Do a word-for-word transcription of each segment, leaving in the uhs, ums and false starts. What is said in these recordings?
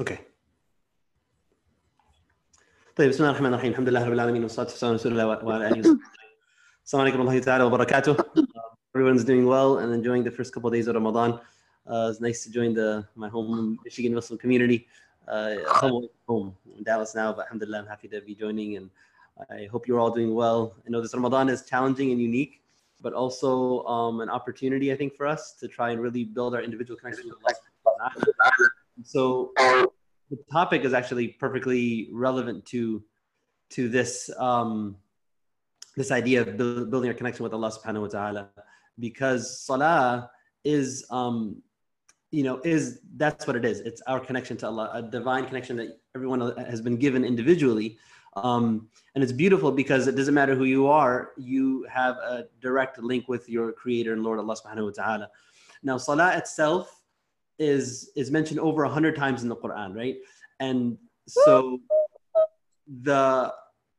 Okay. بسم الله الرحمن الرحيم الحمد لله رب العالمين والصلاة والسلام على رسول الله وعلى آله وصحبه السلام عليكم ورحمة الله تعالى وبركاته. Everyone's doing well and enjoying the first couple of days of Ramadan. Uh, it's nice to join the my home Michigan Muslim community. Uh, home, home in Dallas now, but alhamdulillah, I'm happy to be joining, and I hope you're all doing well. I know this Ramadan is challenging and unique, but also um, an opportunity I think for us to try and really build our individual connection with Allah. So. The topic is actually perfectly relevant to to this um, this idea of build, building our connection with Allah Subhanahu Wa Taala, because Salah is um, you know is that's what it is. It's our connection to Allah, a divine connection that everyone has been given individually, um, and it's beautiful because it doesn't matter who you are, you have a direct link with your Creator and Lord Allah Subhanahu Wa Taala. Now, Salah itself is is mentioned over a hundred times in the Qur'an, right? And so the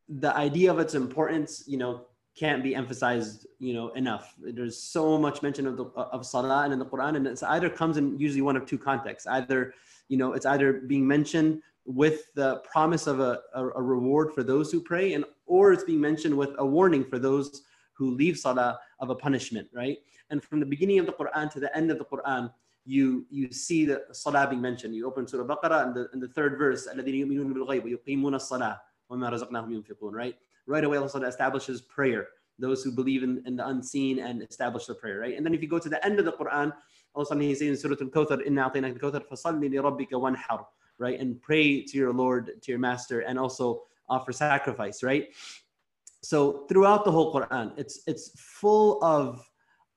the idea of its importance, you know, can't be emphasized, you know, enough. There's so much mention of the of Salah and in the Qur'an, and it's either comes in usually one of two contexts. Either, you know, it's either being mentioned with the promise of a, a, a reward for those who pray, and or it's being mentioned with a warning for those who leave Salah of a punishment, right? And from the beginning of the Qur'an to the end of the Qur'an, you you see the Salah being mentioned. You open Surah Baqarah and the, and the third verse, right? Right away, Allah establishes prayer. Those who believe in, in the unseen and establish the prayer, right? And then if you go to the end of the Qur'an, Allah He says in Surah Al-Kauthar, right? And pray to your Lord, to your Master, and also offer sacrifice, right? So throughout the whole Qur'an, it's it's full of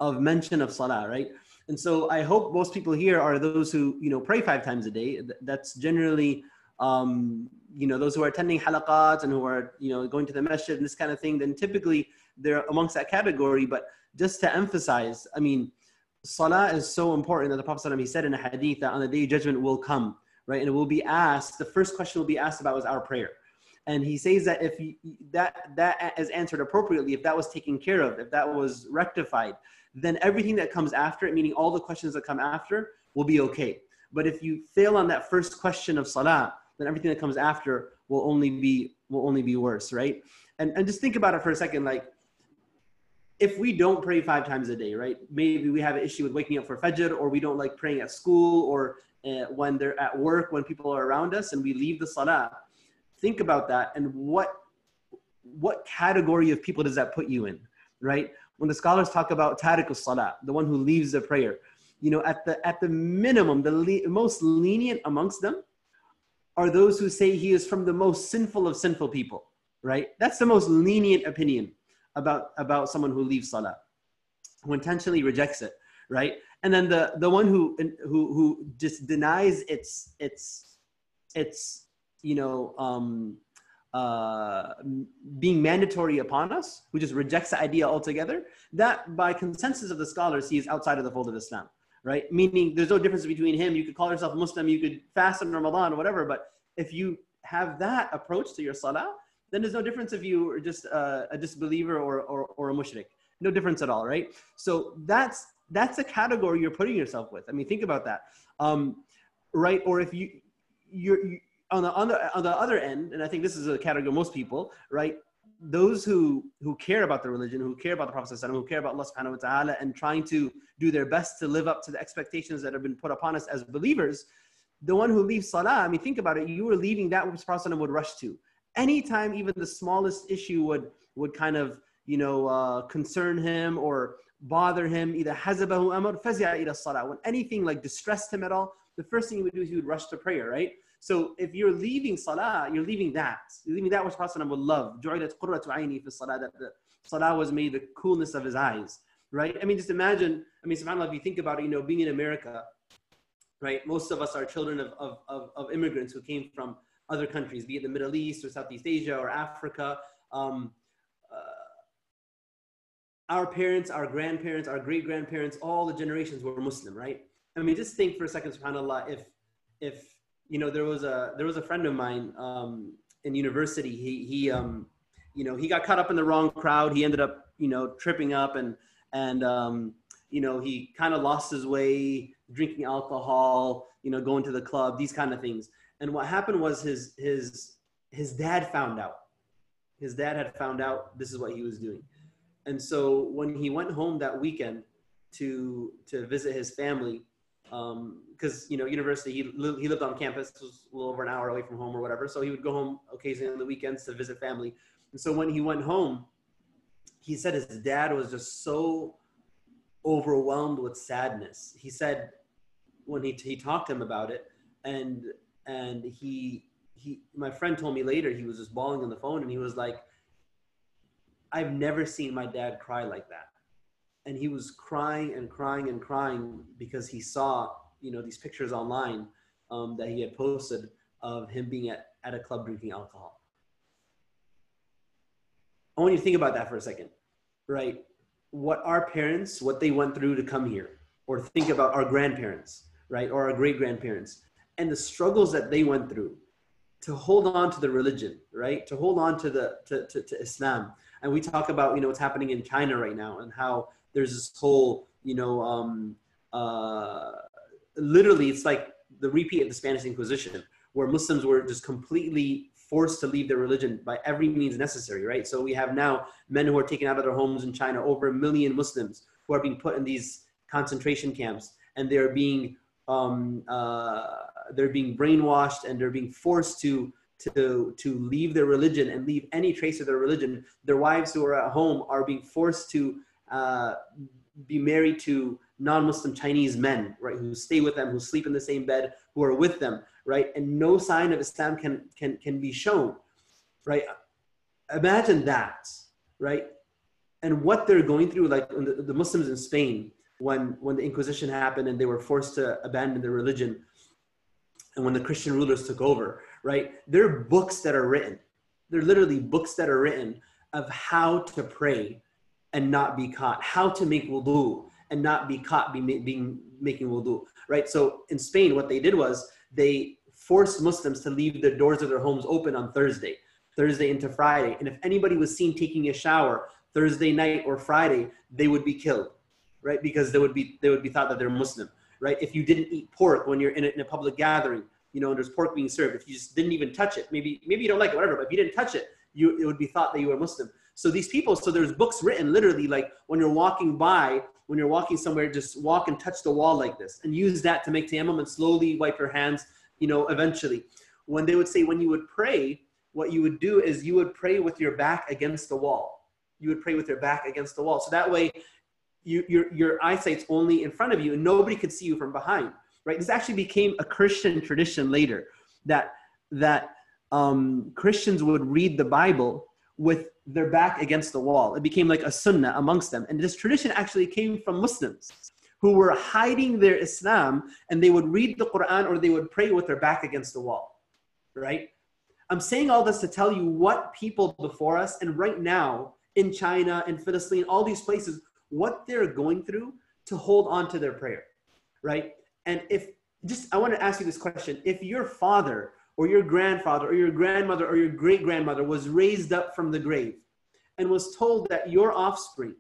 of mention of Salah, right? And so I hope most people here are those who, you know, pray five times a day. That's generally, um, you know, those who are attending halaqat and who are, you know, going to the masjid and this kind of thing, then typically they're amongst that category. But just to emphasize, I mean, Salah is so important that the Prophet ﷺ, he said in a hadith that on the day of judgment will come, right? And it will be asked, the first question will be asked about was our prayer. And he says that if you, that, that is answered appropriately, if that was taken care of, if that was rectified, then everything that comes after it, meaning all the questions that come after, will be okay. But if you fail on that first question of Salah, then everything that comes after will only be will only be worse, right? And and just think about it for a second. Like, if we don't pray five times a day, right? Maybe we have an issue with waking up for Fajr, or we don't like praying at school, or uh, when they're at work, when people are around us, and we leave the Salah. Think about that, and what what category of people does that put you in, right? When the scholars talk about Tarikus Salah, the one who leaves the prayer, you know, at the at the minimum, the le most lenient amongst them are those who say he is from the most sinful of sinful people, right? That's the most lenient opinion about, about someone who leaves Salah, who intentionally rejects it, right? And then the, the one who, who, who just denies its, its, its you know, um, Uh, being mandatory upon us, who just rejects the idea altogether, that by consensus of the scholars, he is outside of the fold of Islam, right? Meaning there's no difference between him. You could call yourself Muslim, you could fast in Ramadan, whatever, but if you have that approach to your Salah, then there's no difference if you are just uh, a disbeliever or, or, or a mushrik. No difference at all, right? So that's that's a category you're putting yourself with. I mean, think about that, um, right? Or if you, you're, you On the, on, the, on the other end, and I think this is a category of most people, right? Those who, who care about their religion, who care about the Prophet ﷺ, who care about Allah Subhanahu Wa Taala, and trying to do their best to live up to the expectations that have been put upon us as believers, the one who leaves Salah, I mean, think about it, you were leaving that which the Prophet ﷺ would rush to. Anytime even the smallest issue would, would kind of, you know, uh, concern him or bother him, either hazabahu amr fazi'a ila salah. When anything like distressed him at all, the first thing he would do is he would rush to prayer, right? So if you're leaving Salah, you're leaving that. You're leaving that which Prophet would love. Ju'ilat qurratu ayni fi salah, that the Salah was made the coolness of his eyes, right? I mean, just imagine, I mean, subhanAllah, if you think about it, you know, being in America, right? Most of us are children of, of, of, of immigrants who came from other countries, be it the Middle East or Southeast Asia or Africa. Um, uh, our parents, our grandparents, our great-grandparents, all the generations were Muslim, right? I mean, just think for a second, subhanAllah, if, if, you know, there was a there was a friend of mine um, in university. He he um, you know, he got caught up in the wrong crowd. He ended up, you know, tripping up and and um, you know, he kind of lost his way, drinking alcohol, you know, going to the club, these kind of things. And what happened was his, his, his dad found out. His dad had found out this is what he was doing. And so when he went home that weekend to, to visit his family, um, because, you know, university, he, li he lived on campus, it was a little over an hour away from home or whatever. So he would go home occasionally on the weekends to visit family. And so when he went home, he said his dad was just so overwhelmed with sadness. He said when he, he talked to him about it, and and he, he, my friend told me later, he was just bawling on the phone and he was like, I've never seen my dad cry like that. And he was crying and crying and crying because he saw, you know, these pictures online um, that he had posted of him being at, at a club drinking alcohol. I want you to think about that for a second, right? What our parents, what they went through to come here, or think about our grandparents, right? Or our great grandparents, and the struggles that they went through to hold on to the religion, right? To hold on to the, to, to, to Islam. And we talk about, you know, what's happening in China right now and how there's this whole, you know, um, uh, literally it's like the repeat of the Spanish Inquisition, where Muslims were just completely forced to leave their religion by every means necessary, right? So we have now men who are taken out of their homes in China, over a million Muslims who are being put in these concentration camps, and they're being, um, uh, they're being brainwashed, and they're being forced to, to, to leave their religion and leave any trace of their religion. Their wives who are at home are being forced to uh, be married to non-Muslim Chinese men, right? Who stay with them, who sleep in the same bed, who are with them, right? And no sign of Islam can, can, can be shown, right? Imagine that, right? And what they're going through, like the, the Muslims in Spain, when, when the Inquisition happened and they were forced to abandon their religion, and when the Christian rulers took over, right? There are books that are written. There are literally books that are written of how to pray and not be caught, how to make wudu and not be caught being, being making wudu, right? So in Spain, what they did was they forced Muslims to leave the doors of their homes open on Thursday, Thursday into Friday. And if anybody was seen taking a shower Thursday night or Friday, they would be killed, right? Because they would be, they would be thought that they're Muslim, right? If you didn't eat pork when you're in a, in a public gathering, you know, and there's pork being served, if you just didn't even touch it, maybe, maybe you don't like it, whatever, but if you didn't touch it, you, it would be thought that you were Muslim. So these people, so there's books written literally, like when you're walking by, when you're walking somewhere, just walk and touch the wall like this and use that to make tayammum and slowly wipe your hands, you know, eventually. When they would say, when you would pray, what you would do is you would pray with your back against the wall. You would pray with your back against the wall. So that way, You, your, your eyesight's only in front of you and nobody could see you from behind, right? This actually became a Christian tradition later, that, that um, Christians would read the Bible with their back against the wall. It became like a sunnah amongst them. And this tradition actually came from Muslims who were hiding their Islam, and they would read the Qur'an or they would pray with their back against the wall, right? I'm saying all this to tell you what people before us, and right now in China and Philistine, all these places, what they're going through to hold on to their prayer, right? And if, just, I want to ask you this question. If your father or your grandfather or your grandmother or your great-grandmother was raised up from the grave and was told that your offspring,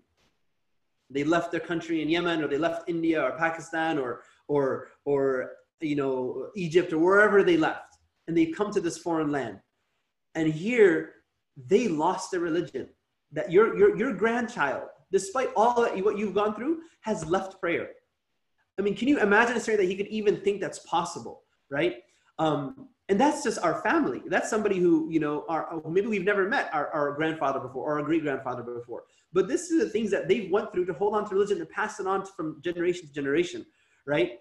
they left their country in Yemen, or they left India or Pakistan or, or, or you know, Egypt or wherever they left, and they come to this foreign land, and here they lost their religion, that your, your, your grandchild, despite all that you, what you've gone through, has left prayer. I mean, can you imagine a scenario that he could even think that's possible, right? Um, and that's just our family. That's somebody who, you know, our, maybe we've never met our, our grandfather before or our great-grandfather before. But this is the things that they've went through to hold on to religion and pass it on to, from generation to generation, right?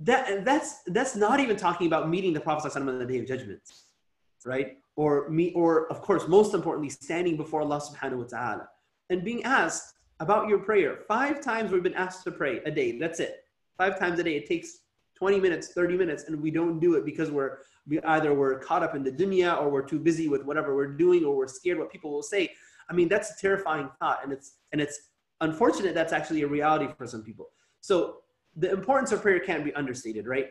That, and that's, that's not even talking about meeting the Prophet ﷺ on the Day of Judgment, right? Or, me, or, of course, most importantly, standing before Allah subhanahu wa ta'ala and being asked about your prayer. Five times we've been asked to pray a day. That's it. Five times a day. It takes twenty minutes, thirty minutes, and we don't do it because we're, we either we're caught up in the dunya, or we're too busy with whatever we're doing, or we're scared what people will say. I mean, that's a terrifying thought, and it's, and it's unfortunate that's actually a reality for some people. So the importance of prayer can't be understated, right?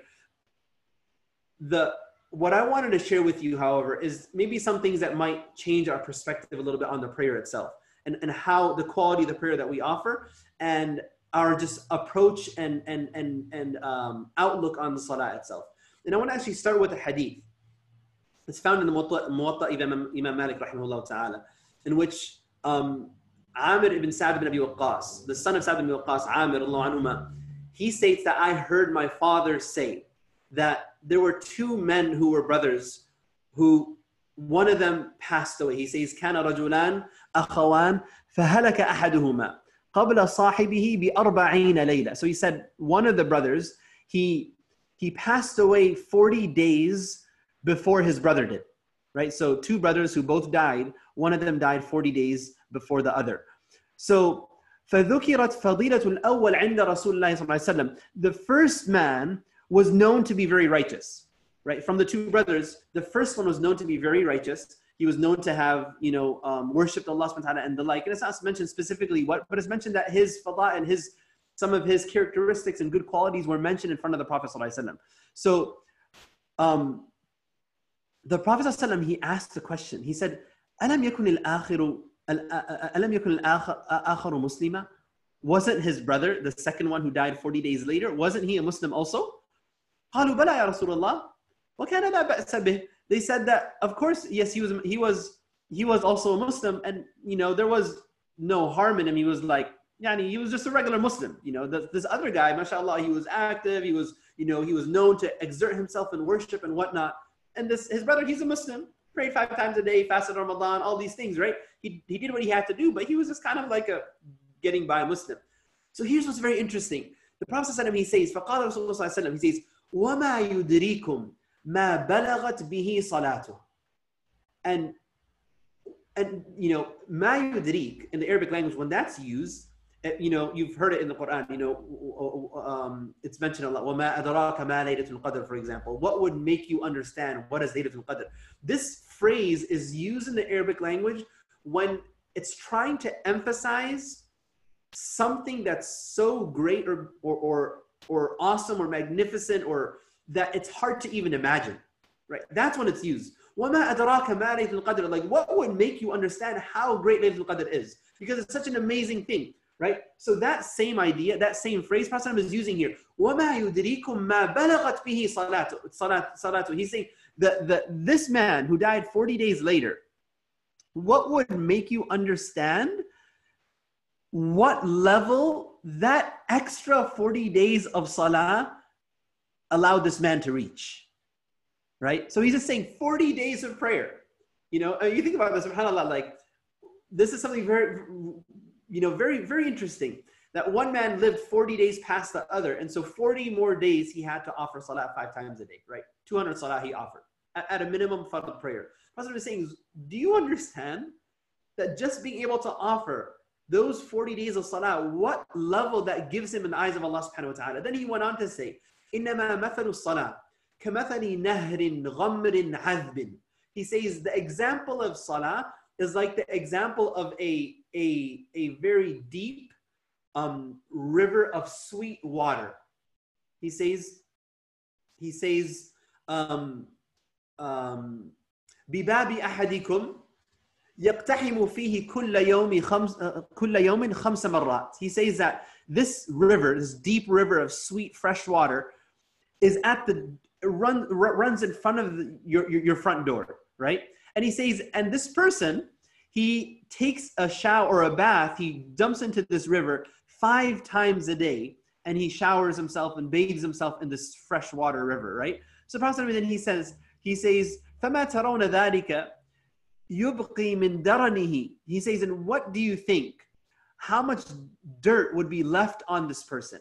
The, what I wanted to share with you, however, is maybe some things that might change our perspective a little bit on the prayer itself. And, and how the quality of the prayer that we offer. And our just approach and, and, and, and um, outlook on the salah itself. And I want to actually start with a hadith. It's found in the Muwatta, Muwatta Ibn Imam Malik, rahimahullah ta'ala, in which um, Amir ibn Sa'd ibn Abi Waqqas, the son of Sa'ad ibn al-Waqas, Amir, Allah anhuma, he states that I heard my father say that there were two men who were brothers, who one of them passed away. He says, كَانَ رَجُلَانْ أَخَوَانْ فَهَلَكَ أَحَدُهُمَا قَبْلَ صَاحِبِهِ بِأَرْبَعِينَ لَيْلَةً. So he said, one of the brothers, he, he passed away forty days before his brother did, right? So two brothers who both died, one of them died forty days before the other. So, فَذُكِرَتْ فَضِيلَةُ الْأَوَّلِ عِنْدَ رَسُولِ اللَّهِ صَلَّى اللَّهُ عَلَيْهِ وَسَلَّمَ. The first man was known to be very righteous, right? From the two brothers, the first one was known to be very righteous. He was known to have, you know, um, worshipped Allah subhanahu wa ta'ala and the like. And it's not mentioned specifically what, but it's mentioned that his falah and his, some of his characteristics and good qualities were mentioned in front of the Prophet sallallahu alaihi wasallam. So um, the Prophet sallallahu alaihi wasallam, he asked the question. He said, "Alam yakun al-akhiru, alam yakun al-akhiru muslima?" Wasn't his brother, the second one who died forty days later, wasn't he a Muslim also? قالوا بلى يا رسول الله وكان لا بأس به. They said that, of course, yes, he was, he was, he was also a Muslim, and you know there was no harm in him. He was like, yani, he was just a regular Muslim. You know, this, this other guy, mashallah, he was active. He was, you know, he was known to exert himself in worship and whatnot. And this, his brother, he's a Muslim, prayed five times a day, fasted Ramadan, all these things, right? He he did what he had to do, but he was just kind of like a getting by Muslim. So here's what's very interesting. The Prophet sallallahu alaihi wasallam, he says, فَقَالَ رَسُولُ اللَّهِ صَلَّى اللَّهُ عَلَيْهِ وَسَلَّمَ. He says, وَمَا يُدْرِيكُمْ مَا بَلَغَتْ بِهِ صَلَاتُهُ. And, and you know, مَا يُدْرِيك, in the Arabic language, when that's used, you know, you've heard it in the Qur'an, you know, um, it's mentioned a lot. وَمَا أَدْرَاكَ مَا لَيْلَةُ الْقَدْرِ, for example. What would make you understand what is Laylatul Qadr? This phrase is used in the Arabic language when it's trying to emphasize something that's so great or, or, or or awesome or magnificent, or that it's hard to even imagine, right? That's when it's used. وَمَا أَدْرَاكَ مَا لَيْلَةُ الْقَدْرِ. Like, what would make you understand how great Laylatul Qadr is? Because it's such an amazing thing, right? So that same idea, that same phrase Prophet is using here. وَمَا يُدْرِيكُمْ مَا بَلَغَتْ بِهِ صَلَاتُهُ. صَلَاتُهُ. He's saying that, that this man who died forty days later, what would make you understand what level that extra forty days of salah allowed this man to reach, right? So he's just saying forty days of prayer. You know, you think about this, subhanAllah, like this is something very, you know, very, very interesting, that one man lived forty days past the other. And so forty more days he had to offer salah five times a day, right? two hundred salah he offered at, at a minimum fard prayer. What I was saying is, do you understand that just being able to offer those forty days of salah, what level that gives him in the eyes of Allah subhanahu wa ta'ala? Then he went on to say, إِنَّمَا مَثَلُ الصَّلَاةِ كَمَثَلِ نَهْرٍ غَمْرٍ عَذْبٍ. He says the example of salah is like the example of a, a, a very deep um, river of sweet water. He says, he says, um, um, بِبَابِ أَحَدِكُمْ يقتحم فيه كل يوم خمس كل يوم خمس مرات. He says that this river, this deep river of sweet fresh water, is at the run runs in front of the, your your front door, right? And he says, and this person, he takes a shower or a bath, he dumps into this river five times a day, and he showers himself and bathes himself in this fresh water river, right? So Prophet then he says, he says, فما ترون ذلك يبقي من درنه. He says, and what do you think? How much dirt would be left on this person,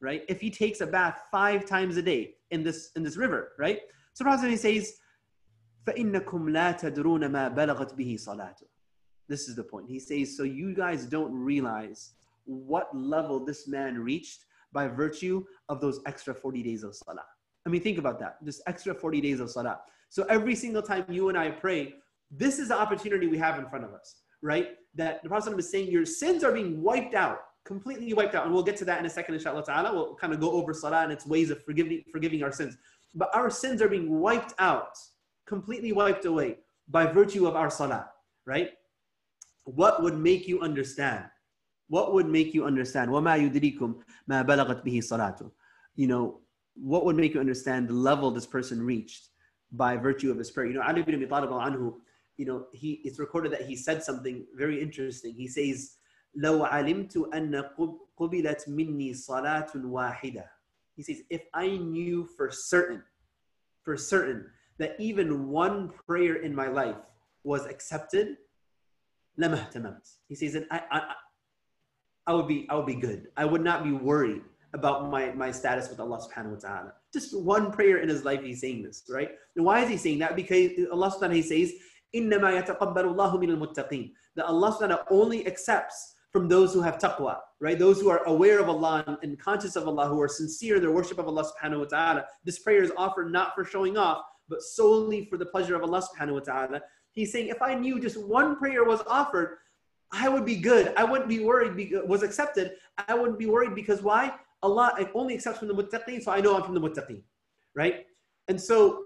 right? If he takes a bath five times a day in this in this river, right? So Prophet he says, فَإِنَّكُمْ لَا تَدْرُونَ مَا بَلَغَتْ بِهِ صَلَاتُهُ. This is the point. He says, so you guys don't realize what level this man reached by virtue of those extra forty days of salah. I mean, think about that. This extra forty days of salah. So every single time you and I pray, this is the opportunity we have in front of us, right? That the Prophet is saying your sins are being wiped out, completely wiped out. And we'll get to that in a second, inshallah ta'ala. We'll kind of go over salah and its ways of forgiving, forgiving our sins. But our sins are being wiped out, completely wiped away by virtue of our salah, right? What would make you understand What would make you understand? وَمَا يُدْرِيكُمْ مَا بَلَغَتْ بِهِ صَلَاتُهُ. You know, what would make you understand the level this person reached by virtue of his prayer? You know, Ali ibn al-Maitalab al-Anhu, you know, he, it's recorded that he said something very interesting. He says, لَوْ عَلِمْتُ أَنَّ قُبِلَتْ مِنِّي صَلَاتٌ وَاحِدَةٌ. He says, if I knew for certain, for certain, that even one prayer in my life was accepted, لَمَا اهْتَمَمْتُ. He says, and I, I, I would be, I would be good. I would not be worried about my, my status with Allah subhanahu wa ta'ala. Just one prayer in his life, he's saying this, right? And why is he saying that? Because Allah subhanahu wa ta'ala, he says, إِنَّمَا يَتَقَبَّلُ اللَّهُ مِنَ الْمُتَّقِينَ. That Allah subhanahu wa ta'ala only accepts from those who have taqwa, right? Those who are aware of Allah and, and conscious of Allah, who are sincere in their worship of Allah subhanahu wa ta'ala. This prayer is offered not for showing off, but solely for the pleasure of Allah subhanahu wa ta'ala. He's saying, if I knew just one prayer was offered, I would be good. I wouldn't be worried, be, was accepted. I wouldn't be worried because why? Allah only accepts from the muttaqeen, so I know I'm from the muttaqeen, right? And so,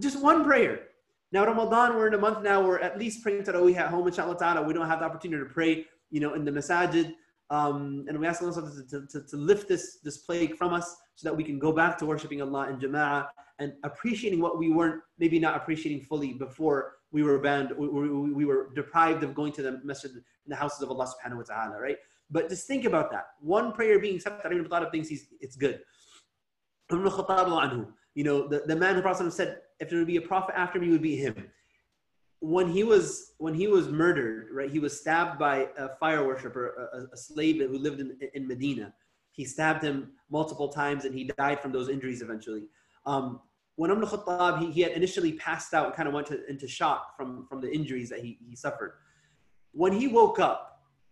just one prayer. Now Ramadan, we're in a month now, we're at least praying tarawih at home, inshallah ta'ala. We don't have the opportunity to pray, you know, in the masajid. Um, and we ask Allah to, to, to lift this, this plague from us so that we can go back to worshiping Allah in jama'ah and appreciating what we weren't, maybe not appreciating fully before we were banned, we, we, we were deprived of going to the masjid in the houses of Allah subhanahu wa ta'ala, right? But just think about that. One prayer being accepted, Ibn Khattab thinks he's, it's good. Umar Khattab al-Anhu, you know, the, the man who Prophet said, if there would be a prophet after me, it would be him. When he was, when he was murdered, right, he was stabbed by a fire worshiper, a, a slave who lived in, in Medina. He stabbed him multiple times and he died from those injuries eventually. Um, When Umar Khattab, he, he had initially passed out and kind of went to, into shock from, from the injuries that he, he suffered. When he woke up,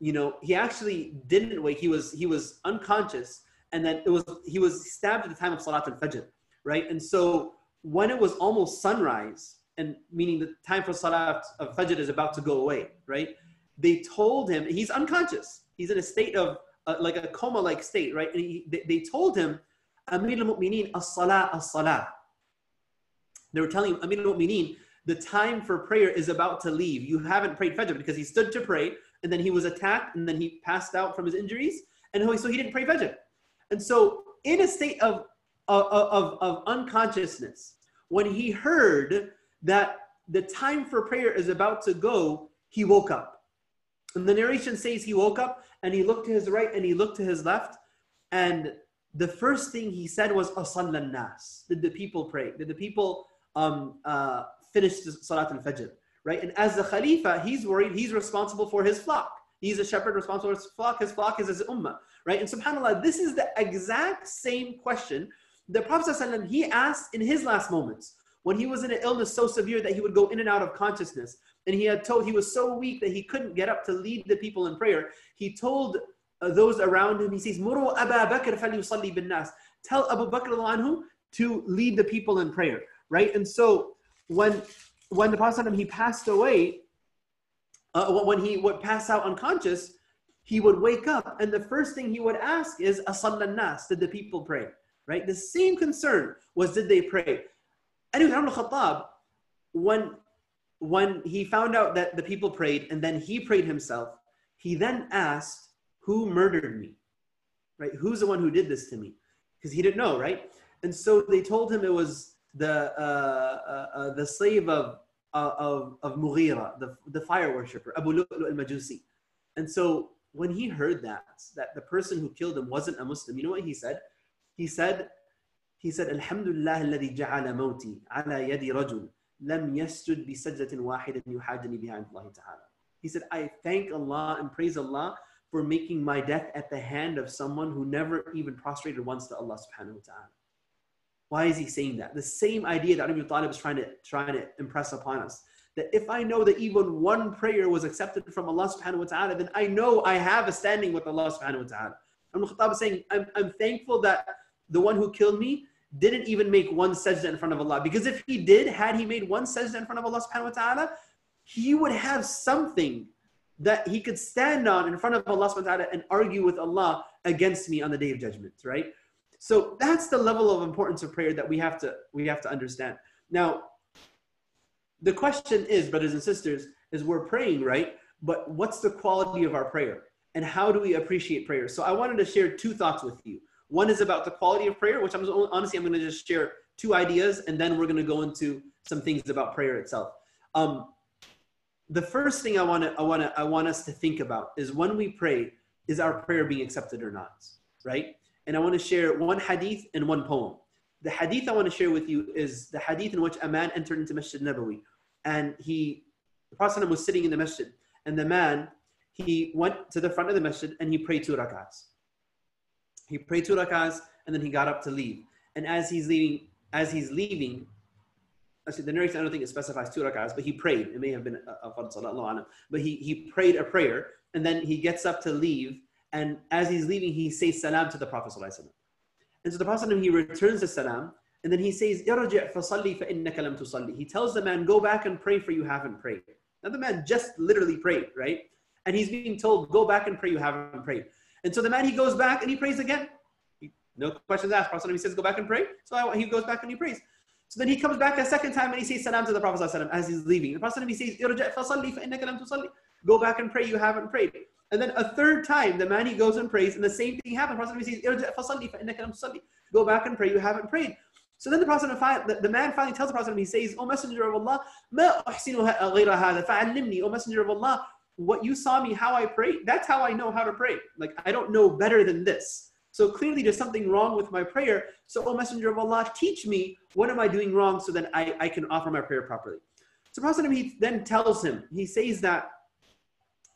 you know, he actually didn't wake. He was, he was unconscious, and then it was, he was stabbed at the time of Salat al-Fajr, right? And so when it was almost sunrise, and meaning the time for Salat al-Fajr is about to go away, right? They told him, he's unconscious. He's in a state of, uh, like a coma-like state, right? And he, they, they told him, Amir al-Mu'mineen, as-salah, as-salah. They were telling him, Amir al-Mu'mineen, the time for prayer is about to leave. You haven't prayed Fajr, because he stood to pray, and then he was attacked, and then he passed out from his injuries, and so he didn't pray Fajr. And so, in a state of, of, of, of unconsciousness, when he heard that the time for prayer is about to go, he woke up. And the narration says he woke up, and he looked to his right, and he looked to his left, and the first thing he said was, Asallan nas. Did the people pray? Did the people um uh finished Salat al-Fajr, right? And as the Khalifa, he's worried, he's responsible for his flock. He's a shepherd responsible for his flock. His flock is his ummah, right? And subhanAllah, this is the exact same question the Prophet ﷺ, he asked in his last moments when he was in an illness so severe that he would go in and out of consciousness, and he had told, he was so weak that he couldn't get up to lead the people in prayer. He told uh, those around him, he says, Muru Aba Bakr falyusalli bin nas. Tell Abu Bakr al-Anhu to lead the people in prayer. Right? And so when when the Prophet he passed away, uh, when he would pass out unconscious, he would wake up, and the first thing he would ask is, Asallan nas, did the people pray? Right? The same concern was, did they pray? Anyway, Umar Khattab, when when he found out that the people prayed, and then he prayed himself, he then asked, who murdered me? Right? Who's the one who did this to me? Because he didn't know, right? And so they told him it was the uh, uh, the slave of uh, of of Mughira, the the fire worshipper, Abu Lu'lu al-Majusi. And so when he heard that that the person who killed him wasn't a Muslim, you know what he said? He said, he said, Alhamdulillah, alladhi ja'ala mawti ala yadi rajul lam yasjud bi sajdatin wahidatin yuhajjani biha Allah ta'ala. He said, I thank Allah and praise Allah for making my death at the hand of someone who never even prostrated once to Allah subhanahu wa ta'ala. Why is he saying that? The same idea that Ibn Talib is trying to, trying to impress upon us. That if I know that even one prayer was accepted from Allah subhanahu wa ta'ala, then I know I have a standing with Allah subhanahu wa ta'ala. Ibn Khattab is saying, I'm, I'm thankful that the one who killed me didn't even make one sajda in front of Allah. Because if he did, had he made one sajda in front of Allah subhanahu wa ta'ala, he would have something that he could stand on in front of Allah subhanahu wa ta'ala and argue with Allah against me on the day of judgment, right? So that's the level of importance of prayer that we have to we have to understand. Now, the question is, brothers and sisters, is we're praying, right? But what's the quality of our prayer? and how do we appreciate prayer? So I wanted to share two thoughts with you. One is about the quality of prayer, which I'm just, honestly, I'm going to just share two ideas, and then we're going to go into some things about prayer itself. Um, the first thing I want to, I want to, I want us to think about is when we pray, is our prayer being accepted or not, right? And I want to share one hadith and one poem. The hadith I want to share with you is the hadith in which a man entered into Masjid Nabawi, and he, the Prophet was sitting in the Masjid, and the man, he went to the front of the Masjid and he prayed two rakats. He prayed two rakats and then he got up to leave. And as he's leaving, as he's leaving, actually the narration I don't think it specifies two rakats, but he prayed. It may have been a fard salah, but he he prayed a prayer and then he gets up to leave. And as he's leaving, he says salam to the Prophet sallallahu alaihi wasallam. And so the Prophet, he returns the salam, and then he says, "Irji' fasalli fa innaka lam tusalli." He tells the man, "Go back and pray, for you haven't prayed." Now the man just literally prayed, right? And he's being told, "Go back and pray, you haven't prayed." And so the man, he goes back and he prays again. He, no questions asked. Prophet he says, "Go back and pray." So I, he goes back and he prays. So then he comes back a second time and he says salam to the Prophet as he's leaving. The Prophet, he says, "Irji' fasalli fa innaka lam tusalli." Go back and pray, you haven't prayed. And then a third time, the man, he goes and prays, and the same thing happened. The Prophet says, "Irji' fasalli fa innaka lam tusalli." Go back and pray, you haven't prayed. So then the Prophet, the man finally tells the Prophet, he says, "O Messenger of Allah, ma uhsinuha ghayra hadha, fa'allimni." O Messenger of Allah, what you saw me, how I pray, that's how I know how to pray. Like, I don't know better than this. So clearly there's something wrong with my prayer. So, O Messenger of Allah, teach me, what am I doing wrong so that I, I can offer my prayer properly. So Prophet, he then tells him, he says that,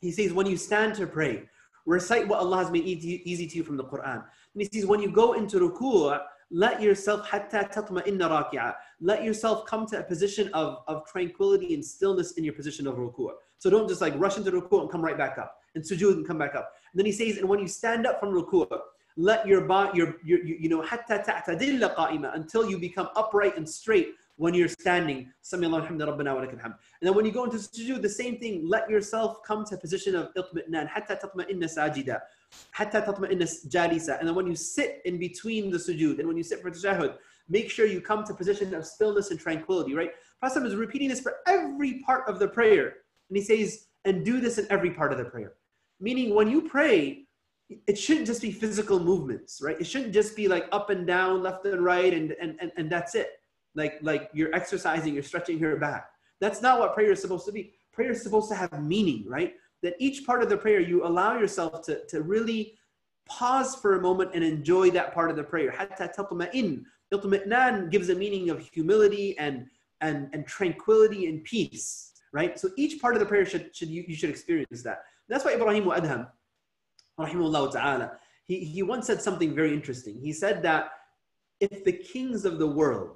he says, when you stand to pray, recite what Allah has made easy to you from the Qur'an. And he says, when you go into ruku', let yourself hatta tatma'inna raki'a. Let yourself come to a position of, of tranquility and stillness in your position of ruku'. So don't just like rush into ruku' and come right back up, and sujood and come back up. And then he says, and when you stand up from ruku', let your body, your, your, your, you know, hatta ta'tadilla qa'ima, until you become upright and straight when you're standing. Sami Allahu hamda rabbana wa lakal hamd. And then when you go into sujood, the same thing, let yourself come to a position of itmi'nan, hatta tatma'inna sajida, hatta tatma'inna jalisa. And then when you sit in between the sujood, and when you sit for tashahud, make sure you come to a position of stillness and tranquility, right? Prophet is repeating this for every part of the prayer. And he says, and do this in every part of the prayer. Meaning when you pray, it shouldn't just be physical movements, right? It shouldn't just be like up and down, left and right, and, and, and, and that's it. Like, like you're exercising, you're stretching your back. That's not what prayer is supposed to be. Prayer is supposed to have meaning, right? That each part of the prayer, you allow yourself to, to really pause for a moment and enjoy that part of the prayer. Hatta tatma'in. Itmi'nan gives a meaning of humility and, and, and tranquility and peace, right? So each part of the prayer, should, should you, you should experience that. That's why Ibrahim wa Adham, rahimahullah ta'ala, he, he once said something very interesting. He said that if the kings of the world,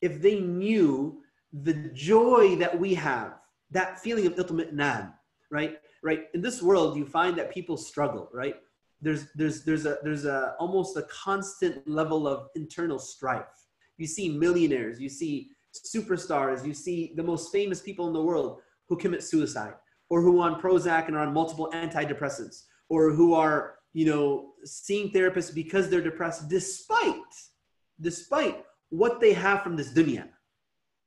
if they knew the joy that we have, that feeling of itmi'nan, right? Right. In this world, you find that people struggle, right? There's, there's, there's a, there's a, almost a constant level of internal strife. You see millionaires, you see superstars, you see the most famous people in the world who commit suicide, or who are on Prozac and are on multiple antidepressants, or who are, you know, seeing therapists because they're depressed, despite, despite what they have from this dunya.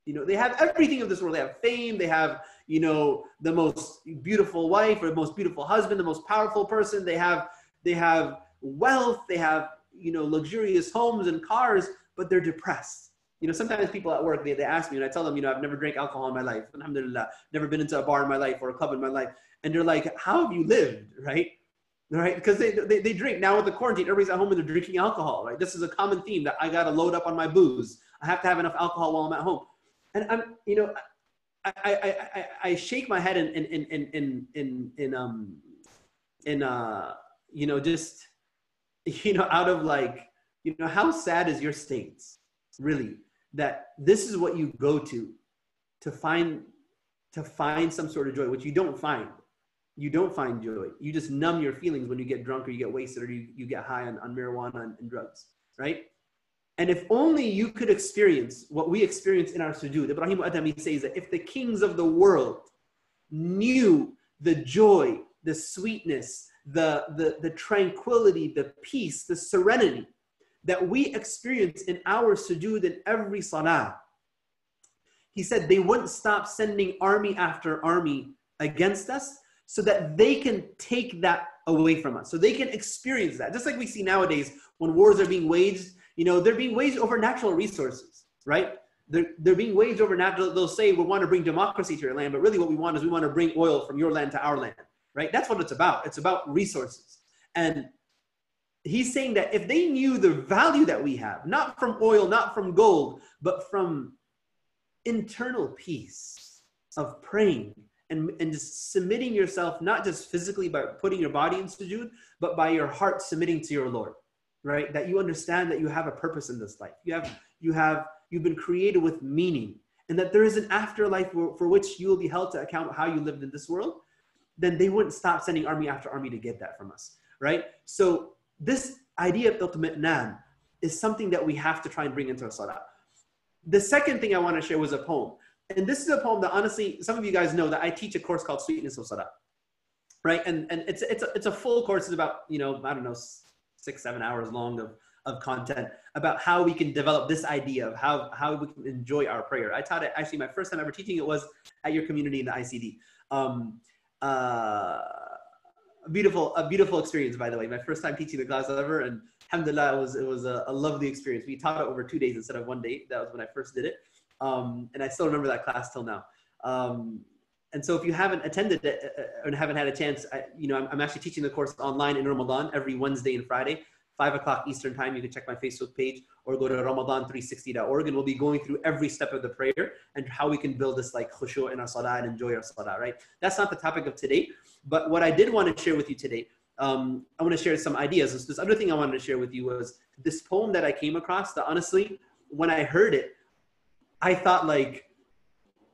You know, they have everything of this world. They have fame, they have, you know, the most beautiful wife or the most beautiful husband, the most powerful person. They have, they have wealth, they have, you know, luxurious homes and cars, but they're depressed. You know, sometimes people at work, they, they ask me, and I tell them, you know, I've never drank alcohol in my life, alhamdulillah, never been into a bar in my life or a club in my life. And they're like, how have you lived, right? Right? Because they, they, they drink. Now with the quarantine, everybody's at home and they're drinking alcohol, right? This is a common theme, that I got to load up on my booze. I have to have enough alcohol while I'm at home. And I'm, you know, I, I, I, I shake my head in, in, in, in, in, in, um, in, uh, you know, just, you know, out of like, you know, how sad is your state, really? That this is what you go to, to find, to find some sort of joy, which you don't find. You don't find joy. You just numb your feelings when you get drunk, or you get wasted, or you, you get high on, on marijuana and, and drugs, right? And if only you could experience what we experience in our sujood. Ibrahim Adham says that if the kings of the world knew the joy, the sweetness, the, the, the tranquility, the peace, the serenity that we experience in our sujood in every salah, he said they wouldn't stop sending army after army against us, so that they can take that away from us, so they can experience that. Just like we see nowadays when wars are being waged, you know, they're being waged over natural resources, right? They're, they're being waged over natural. They'll say, we want to bring democracy to your land, but really what we want is we want to bring oil from your land to our land, right? That's what it's about. It's about resources. And he's saying that if they knew the value that we have, not from oil, not from gold, but from internal peace of praying and, and just submitting yourself, not just physically by putting your body in sujood, but by your heart submitting to your Lord, right? That you understand that you have a purpose in this life. You have, you have, you've been created with meaning, and that there is an afterlife for, for which you will be held to account how you lived in this world. Then they wouldn't stop sending army after army to get that from us, right? So this idea of itmi'nan is something that we have to try and bring into our salah. The second thing I want to share was a poem. And this is a poem that honestly, some of you guys know that I teach a course called Sweetness of Salah, right? And, and it's, it's, a, it's a full course. It's about, you know, I don't know, six, seven hours long of, of content about how we can develop this idea of how, how we can enjoy our prayer. I taught it, actually my first time ever teaching it was at your community in the I C D. Um, uh, a beautiful, a beautiful experience, by the way. My first time teaching the class ever, and alhamdulillah, it was, it was a, a lovely experience. We taught it over two days instead of one day. That was when I first did it. Um, and I still remember that class till now. Um, and so if you haven't attended it uh, and haven't had a chance, I, you know, I'm, I'm actually teaching the course online in Ramadan every Wednesday and Friday, five o'clock Eastern time. You can check my Facebook page or go to Ramadan three sixty dot org, and we'll be going through every step of the prayer and how we can build this like khushu in our salah and enjoy our salah, right? That's not the topic of today. But what I did want to share with you today, um, I want to share some ideas. This, this other thing I wanted to share with you was this poem that I came across that honestly, when I heard it, I thought like,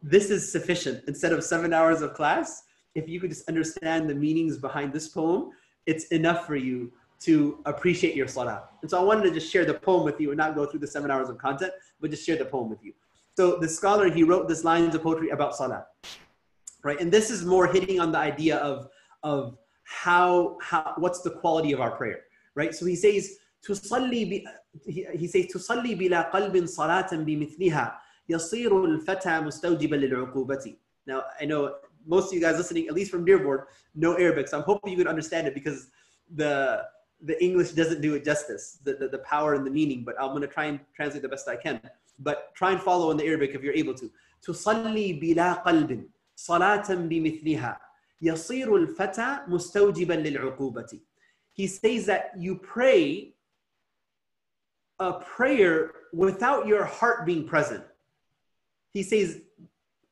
this is sufficient. Instead of seven hours of class, if you could just understand the meanings behind this poem, it's enough for you to appreciate your salah. And so I wanted to just share the poem with you and not go through the seven hours of content, but just share the poem with you. So the scholar, he wrote this lines of poetry about salah. Right? And this is more hitting on the idea of, of how, how, what's the quality of our prayer, right? So he says, "Tusalli bi," he, he says, "Tusalli bila qalbin salatan bimithliha, yasiru al-fata mustawjiban lil-uqubati." Now, I know most of you guys listening, at least from Dearborn, know Arabic, so I'm hoping you can understand it because the, the English doesn't do it justice, the, the, the power and the meaning, but I'm gonna try and translate the best I can. But try and follow in the Arabic if you're able to. "Tusalli bila qalbin salatan bimithliha yasiru al-fata mustawjiban lil-uqubati." He says that you pray a prayer without your heart being present. He says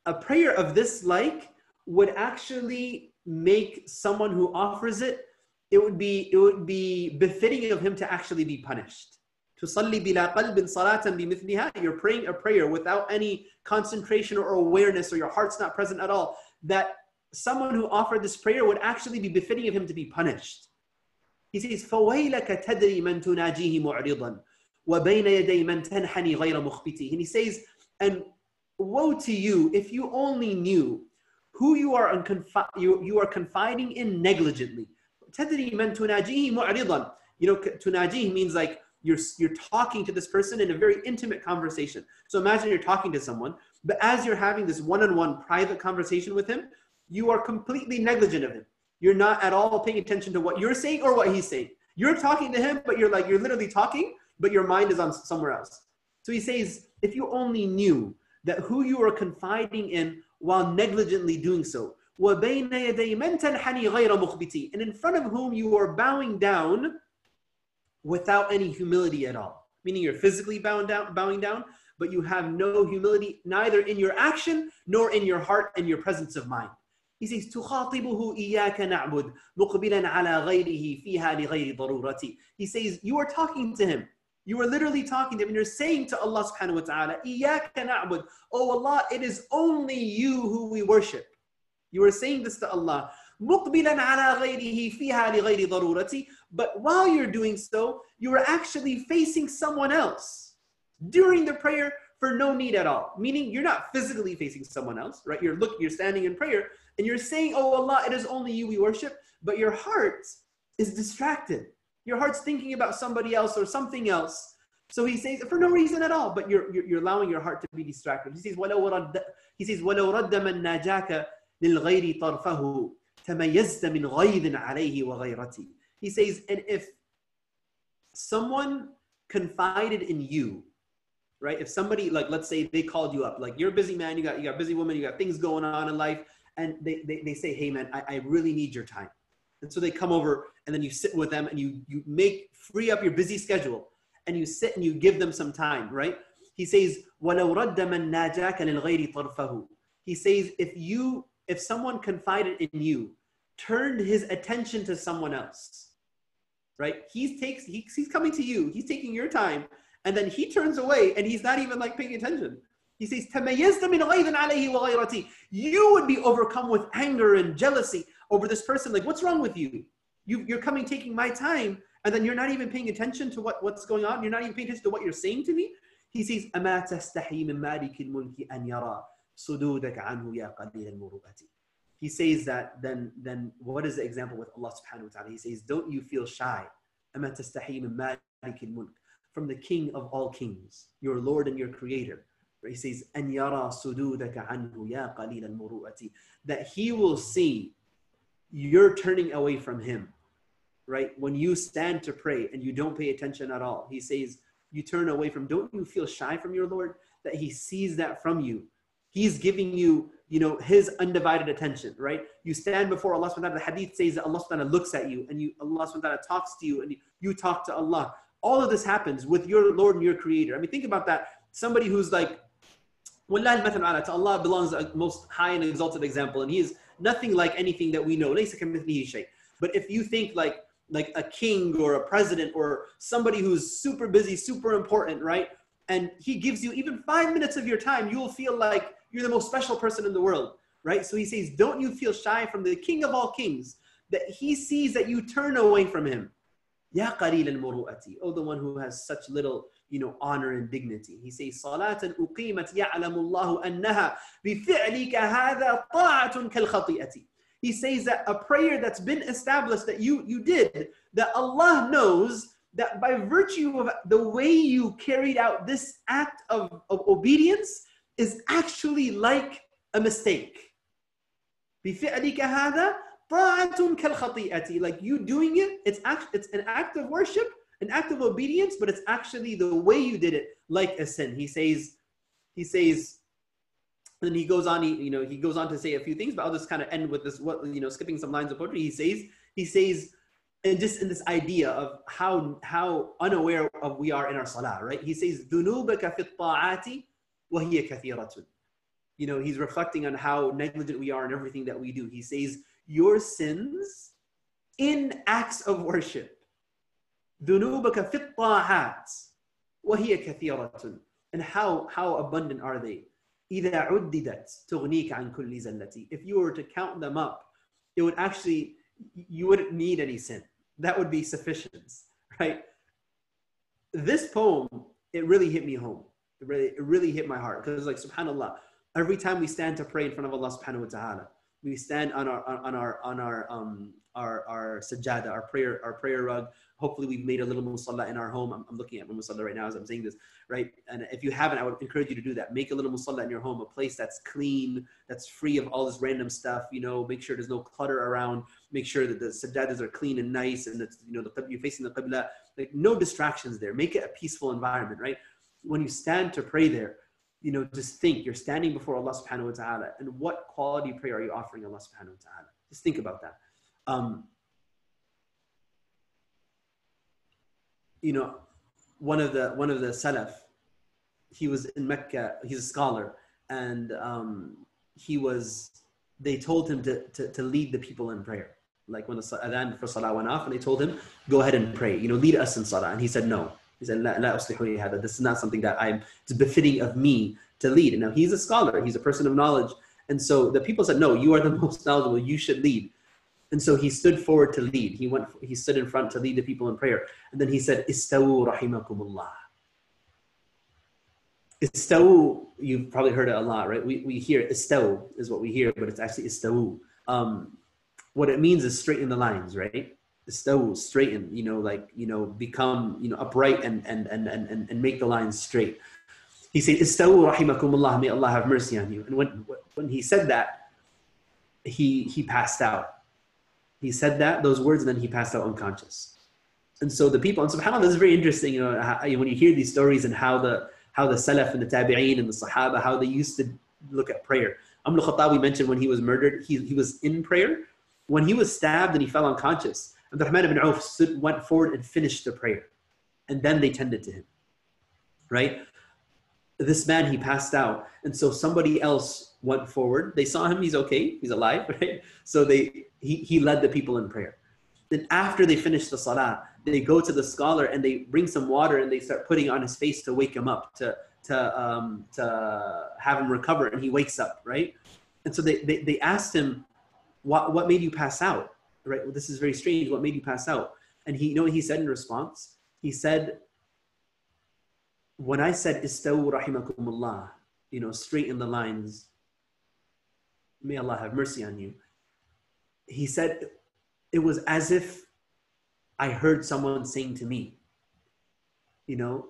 a prayer of this like would actually make someone who offers it, it would be, it would be befitting of him to actually be punished. "Tusalli bila qalbin salatan bimithliha," you're praying a prayer without any concentration or awareness, or your heart's not present at all, that someone who offered this prayer would actually be befitting of him to be punished. He says, "فَوَيْلَكَ تَدْرِي مَنْ تُنَاجِيهِ مُعْرِضًا وَبَيْنَ يَدَيْ مَنْ تَنْحَنِي غَيْرَ مُخْبِتِهِ." And he says, and woe to you if you only knew who you are, unconfi- you, you are confiding in negligently. تَدْرِي مَنْ تُنَاجِيهِ مُعْرِضًا. You know, tunajih means like, You're, you're talking to this person in a very intimate conversation. So imagine you're talking to someone, but as you're having this one-on-one private conversation with him, you are completely negligent of him. You're not at all paying attention to what you're saying or what he's saying. You're talking to him, but you're like, you're literally talking, but your mind is on somewhere else. So he says, if you only knew that who you are confiding in while negligently doing so, وَبَيْنَ يَدَيْ مَنْ تَنْحَنِي غَيْرَ مُخْبِتِي, and in front of whom you are bowing down without any humility at all, meaning you're physically bowing down, bowing down, but you have no humility, neither in your action, nor in your heart and your presence of mind. He says, تُخَاطِبُهُ إِيَّاكَ نَعْبُدْ مُقْبِلًا عَلَى غَيْرِهِ فِيهَا لِغَيْرِ ضَرُورَتِي. He says, you are talking to him. You are literally talking to him, and you're saying to Allah subhanahu wa ta'ala, إِيَّاكَ نَعْبُدْ, oh Allah, it is only you who we worship. You are saying this to Allah. مُقْبِلًا عَلَى غَيْرِهِ فِيهَا لِغَيْرِ ضَرُورَتِي. But while you're doing so, you are actually facing someone else during the prayer for no need at all. Meaning you're not physically facing someone else, right? You're looking, you're standing in prayer and you're saying, oh Allah, it is only you we worship, but your heart is distracted. Your heart's thinking about somebody else or something else. So he says, for no reason at all, but you're, you're, you're allowing your heart to be distracted. He says, وَلَوْ رَدَّ, he says, وَلَوْ رَدَّ مَنْ نَاجَاكَ لِلْغَيْرِ طَرْفَهُ تَمَيَّزْتَ مِنْ غَيْظٍ عَلَيْهِ وَغَيْرَتِي. He says, and if someone confided in you, right? If somebody, like, let's say they called you up, like, you're a busy man, you got, you got a busy woman, you got things going on in life, and they, they, they say, hey man, I, I really need your time. And so they come over and then you sit with them and you, you make, free up your busy schedule and you sit and you give them some time, right? He says, وَلَوْ رَدَّ مَنْ نَاجَاكَ لِلْغَيْرِ طَرْفَهُ. He says, if you, if someone confided in you, turned his attention to someone else, right? He takes, he, he's coming to you, he's taking your time, and then he turns away and he's not even like paying attention. He says, تَمَيَّزْتَ مِنْ غَيْظٍ عَلَيْهِ وَغَيْرَتِي. You would be overcome with anger and jealousy over this person. Like, what's wrong with you? you? You're coming, taking my time, and then you're not even paying attention to what, what's going on. You're not even paying attention to what you're saying to me. He says, أَمَا تَسْتَحِي مِنْ مَالِكِ الْمُلْكِ أَنْ يَرَى صُدُودَكَ عَنْهُ يَا قَلِيلَ الْمُرُوءَةِ. He says that, then, then what is the example with Allah subhanahu wa ta'ala? He says, don't you feel shy, أَمَا تَسْتَحِي مِنْ مَالِكِ الْمُلْكِ, from the King of all kings, your Lord and your Creator. He says, أَنْ يَرَى صُدُودَكَ عَنْهُ يَا قَلِيلَ الْمُرُوءَةِ, that he will see you're turning away from him, right? When you stand to pray and you don't pay attention at all, he says, you turn away from, don't you feel shy from your Lord? That he sees that from you. He's giving you, you know, his undivided attention, right? You stand before Allah subhanahu wa ta'ala. The hadith says that Allah subhanahu wa ta'ala looks at you and you, Allah subhanahu wa ta'ala talks to you and you, you talk to Allah. All of this happens with your Lord and your Creator. I mean, think about that. Somebody who's like, Wallahi al-mathalu, to Allah belongs the most high and exalted example, and he is nothing like anything that we know. But if you think like, like a king or a president or somebody who's super busy, super important, right? And he gives you even five minutes of your time, you'll feel like you're the most special person in the world, right? So he says, don't you feel shy from the King of all kings, that he sees that you turn away from him. Ya qaleel al-muru'ati, oh, the one who has such little, you know, honor and dignity. He says, "Salatan uqimat ya'lamullahu annaha bifi'lika hadha ta'atun kal khati'ati." He says that a prayer that's been established that you you did, that Allah knows that by virtue of the way you carried out this act of, of obedience is actually like a mistake. بِفِعْلِكَ هَذَا طَاعَةٌ كَالْخَطِيئَةِ. Like you doing it, it's act, it's an act of worship, an act of obedience, but it's actually the way you did it, like a sin. He says, he says, and he goes on, he, you know, he goes on to say a few things, but I'll just kind of end with this, what, you know, skipping some lines of poetry. He says, he says, and just in this idea of how, how unaware of we are in our salah, right? He says, ذُنُوبَكَ فِي الطَّاعَاتِ وَهِيَ كَثِيرَةٌ. You know, he's reflecting on how negligent we are in everything that we do. He says, your sins in acts of worship. ذُنُوبَكَ فِي الطَّاعَاتِ وَهِيَ كَثِيرَةٌ. And how, how abundant are they? إِذَا عُدِّدَتْ تُغْنِيكَ عَنْ كُلِّ زَلَّةِ. If you were to count them up, it would actually, you wouldn't need any sin. That would be sufficient, right? This poem, it really hit me home. It really, it really hit my heart, because like, subhanAllah, every time we stand to pray in front of Allah subhanahu wa ta'ala, we stand on our, on our, on our, um, our, our sajjada, our prayer, our prayer rug. Hopefully we've made a little musalla in our home. I'm, I'm looking at my musalla right now as I'm saying this, right? And if you haven't, I would encourage you to do that. Make a little musalla in your home, a place that's clean, that's free of all this random stuff, you know, make sure there's no clutter around, make sure that the sajjadas are clean and nice, and that's, you know, the, you're facing the qibla, like no distractions there. Make it a peaceful environment, right? When you stand to pray there, you know, just think, you're standing before Allah subhanahu wa ta'ala, and what quality prayer are you offering Allah subhanahu wa ta'ala? Just think about that. Um, you know, one of the, one of the Salaf, he was in Mecca, he's a scholar, and um, he was, they told him to, to, to lead the people in prayer. Like when the adhan for salah went off, and they told him, go ahead and pray, you know, lead us in salah. And he said, no. He said, la, la uslihu li hada. This is not something that I'm, it's befitting of me to lead. And now he's a scholar, he's a person of knowledge. And so the people said, no, you are the most knowledgeable, you should lead. And so he stood forward to lead. He went, he stood in front to lead the people in prayer. And then he said, istawu rahimakumullah. Istawu, you've probably heard it a lot, right? We, we hear istawu is what we hear, but it's actually istawu. Um, what it means is straighten the lines, right? Istawu, straighten, you know, like, you know, become, you know, upright and and and and and make the lines straight. He said, istawu rahimakumullah, may Allah have mercy on you. And when when he said that, he he passed out. He said that, those words, and then he passed out unconscious. And so the people, and subhanAllah, this is very interesting, you know, how, when you hear these stories and how the, how the Salaf and the Tabi'een and the Sahaba, how they used to look at prayer. Umar Khattab, we mentioned when he was murdered, he, he was in prayer. When he was stabbed and he fell unconscious, Abdurrahman ibn Auf stood, went forward and finished the prayer. And then they tended to him, right? This man, he passed out. And so somebody else went forward. They saw him, he's okay, he's alive, right? So they, he, he led the people in prayer. Then after they finish the salah, they go to the scholar and they bring some water and they start putting on his face to wake him up, to, to, um, to have him recover, and he wakes up, right? And so they, they, they asked him, what, what made you pass out? Right, well, this is very strange, what made you pass out? And he, you know what he said in response? He said, when I said, istawu rahimakumullah, you know, straighten the lines, may Allah have mercy on you. He said, it was as if I heard someone saying to me, you know,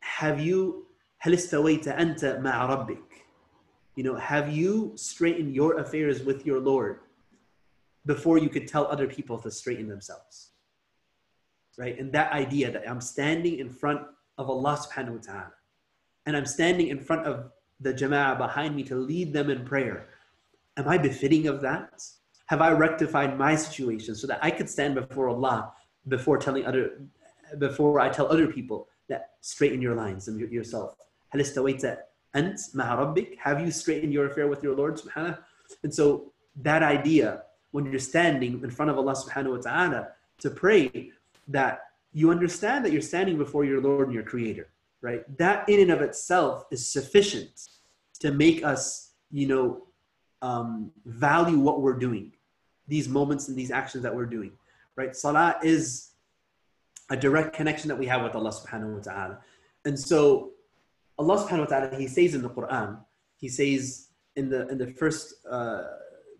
have you, hal istawayta anta ma'a rabbik? You know, have you straightened your affairs with your Lord before you could tell other people to straighten themselves? Right? And that idea that I'm standing in front of Allah subhanahu wa ta'ala, and I'm standing in front of the jama'ah behind me to lead them in prayer. Am I befitting of that? Have I rectified my situation so that I could stand before Allah before telling other, before I tell other people that straighten your lines and yourself? Hal istawayta ant ma'a rabbik? Have you straightened your affair with your Lord subhanahu? And so that idea, when you're standing in front of Allah subhanahu wa ta'ala to pray, that you understand that you're standing before your Lord and your Creator, right? That in and of itself is sufficient to make us, you know, um, value what we're doing, these moments and these actions that we're doing, right? Salah is a direct connection that we have with Allah subhanahu wa ta'ala. And so Allah subhanahu wa ta'ala, He says in the Qur'an, He says in the, in the first uh,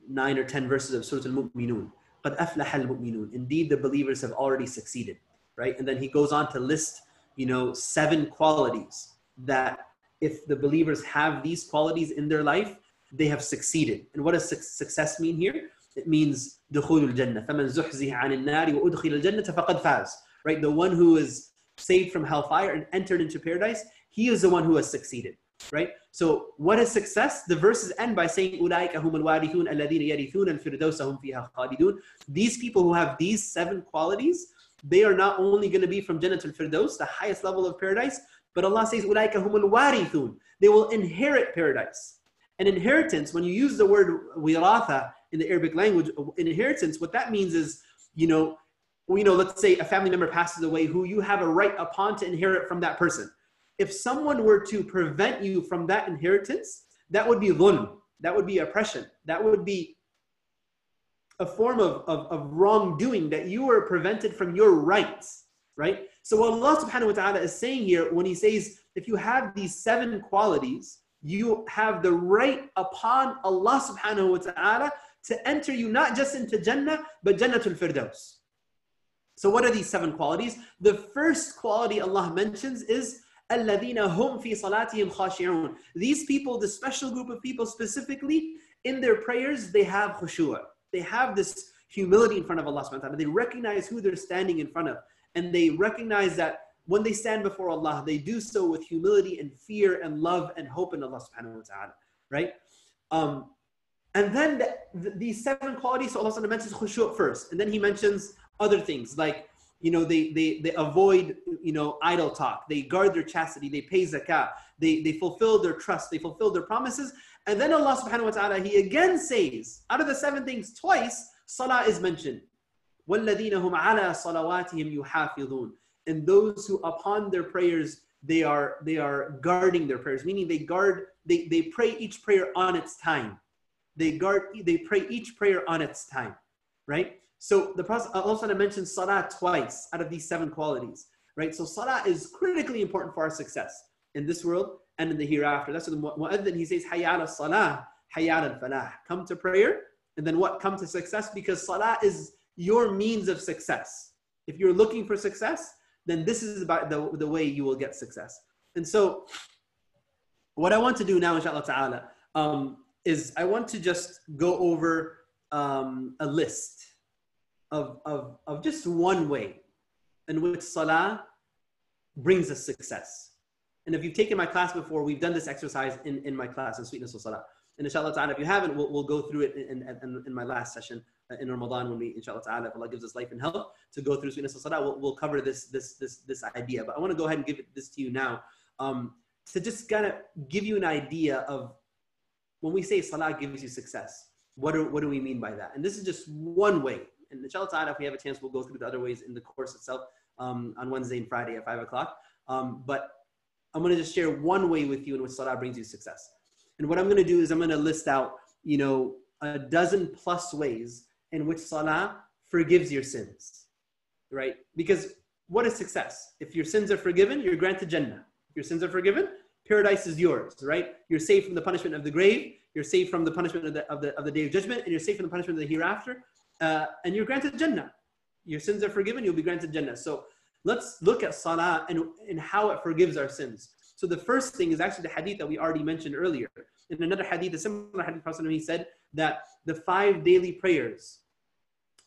nine or ten verses of Surah Al-Mu'minun, قَدْ أَفْلَحَ الْمُؤْمِنُونَ, indeed the believers have already succeeded, right? And then he goes on to list, you know, seven qualities that if the believers have these qualities in their life, they have succeeded. And what does success mean here? It means دخول الجنة فمن زحزح عن النار وأدخل الجنة فقد فاز, right? The one who is saved from hellfire and entered into paradise, he is the one who has succeeded, right? So what is success? The verses end by saying أُولَٰئِكَ هُمُ الْوَارِثُونَ الَّذِينَ يَرِثُونَ الْفِرْدَوْسَ هُمْ فِيهَا خَالِدُونَ. These people who have these seven qualities, they are not only going to be from Jannatul Firdaus, the highest level of paradise, but Allah says أُولَٰئِكَ هُمُ الْوَارِثُونَ, they will inherit paradise. And inheritance, when you use the word wiratha in the Arabic language, inheritance, what that means is, you know, you know, let's say a family member passes away who you have a right upon to inherit from that person. If someone were to prevent you from that inheritance, that would be dhulm, that would be oppression, that would be a form of, of, of wrongdoing, that you were prevented from your rights, right? So what Allah subhanahu wa ta'ala is saying here when he says, if you have these seven qualities, you have the right upon Allah subhanahu wa ta'ala to enter you not just into Jannah, but Jannatul Firdaus. So what are these seven qualities? The first quality Allah mentions is الَّذِينَ هُمْ فِي صَلَاتِهِمْ خَاشِعُونَ. These people, the special group of people specifically, in their prayers, they have khushu'ah. They have this humility in front of Allah subhanahu wa ta'ala. They recognize who they're standing in front of. And they recognize that when they stand before Allah, they do so with humility and fear and love and hope in Allah subhanahu wa ta'ala, right? Um, and then the, the, these seven qualities, so Allah subhanahu wa ta'ala mentions khushu'ah first. And then he mentions other things like, you know, they, they, they avoid, you know, idle talk. They guard their chastity. They pay zakah. They, they fulfill their trust. They fulfill their promises. And then Allah subhanahu wa ta'ala, he again says, out of the seven things, twice, salah is mentioned. وَالَّذِينَ هُمْ عَلَىٰ صَلَوَاتِهِمْ يُحَافِظُونَ. And those who upon their prayers, they are, they are guarding their prayers, meaning they guard, they, they pray each prayer on its time. They guard, they pray each prayer on its time, right? So the Prophet also mentioned salah twice out of these seven qualities, right? So salah is critically important for our success in this world and in the hereafter. That's what the mu'adhin, he says, hayya ala salah, hayya ala falah. Come to prayer, and then what? Come to success, because salah is your means of success. If you're looking for success, then this is about the, the way you will get success. And so what I want to do now, inshallah ta'ala, um, is I want to just go over um, a list of, of, of just one way in which salah brings us success. And if you've taken my class before, we've done this exercise in, in my class, in Sweetness of Salah. And inshallah ta'ala, if you haven't, we'll, we'll go through it in, in, in my last session in Ramadan, when we, inshallah ta'ala, if Allah gives us life and health to go through Sweetness of Salah, we'll, we'll cover this, this, this, this idea. But I want to go ahead and give this to you now um, to just kind of give you an idea of when we say salah gives you success, what do, what do we mean by that? And this is just one way. And inshallah ta'ala, if we have a chance, we'll go through the other ways in the course itself um, on Wednesday and Friday at five o'clock. Um, but I'm going to just share one way with you in which salah brings you success. And what I'm going to do is I'm going to list out, you know, a dozen plus ways in which salah forgives your sins, right? Because what is success? If your sins are forgiven, you're granted Jannah. If your sins are forgiven, paradise is yours, right? You're saved from the punishment of the grave. You're saved from the punishment of the, of the, of the day of judgment, and you're saved from the punishment of the hereafter. Uh, and you're granted Jannah. Your sins are forgiven, you'll be granted Jannah. So let's look at salah and, and how it forgives our sins. So the first thing is actually the hadith that we already mentioned earlier. In another hadith, a similar hadith, Prophet he said that the five daily prayers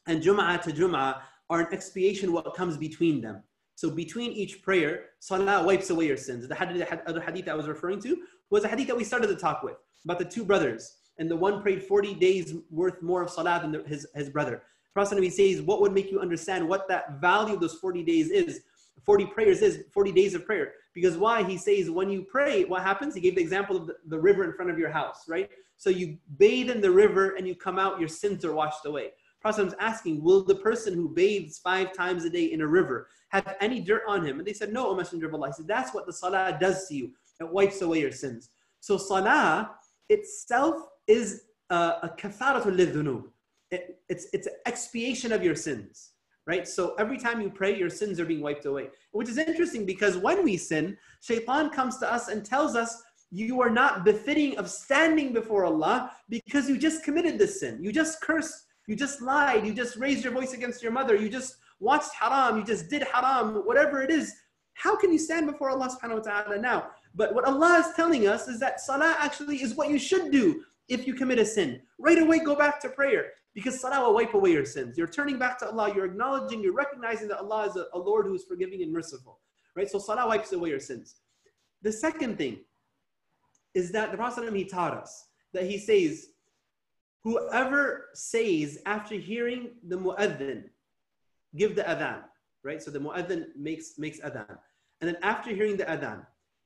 and Jum'ah to Jum'ah are an expiation what comes between them. So between each prayer, salah wipes away your sins. The hadith, the other hadith I was referring to was a hadith that we started the talk with about the two brothers. And the one prayed forty days worth more of salah than the, his, his brother. Prophet he says, what would make you understand what that value of those forty days is, forty prayers is, forty days of prayer. Because why? He says, when you pray, what happens? He gave the example of the, the river in front of your house, right? So you bathe in the river and you come out, your sins are washed away. Prophet was asking, will the person who bathes five times a day in a river have any dirt on him? And they said, no, O Messenger of Allah. He said, that's what the salah does to you. It wipes away your sins. So salah itself is uh, a katharatul lidhunub. It, it's, it's an expiation of your sins, right? So every time you pray, your sins are being wiped away, which is interesting because when we sin, shaitan comes to us and tells us, you are not befitting of standing before Allah because you just committed this sin. You just cursed, you just lied, you just raised your voice against your mother, you just watched haram, you just did haram, whatever it is. How can you stand before Allah subhanahu wa ta'ala now? But what Allah is telling us is that salah actually is what you should do if you commit a sin. Right away, go back to prayer. Because salah will wipe away your sins. You're turning back to Allah. You're acknowledging, you're recognizing that Allah is a, a Lord who is forgiving and merciful. Right? So salah wipes away your sins. The second thing is that the Prophet he taught us that he says, whoever says after hearing the mu'adhin, give the adhan. Right? So the mu'adhin makes, makes adhan. And then after hearing the adhan,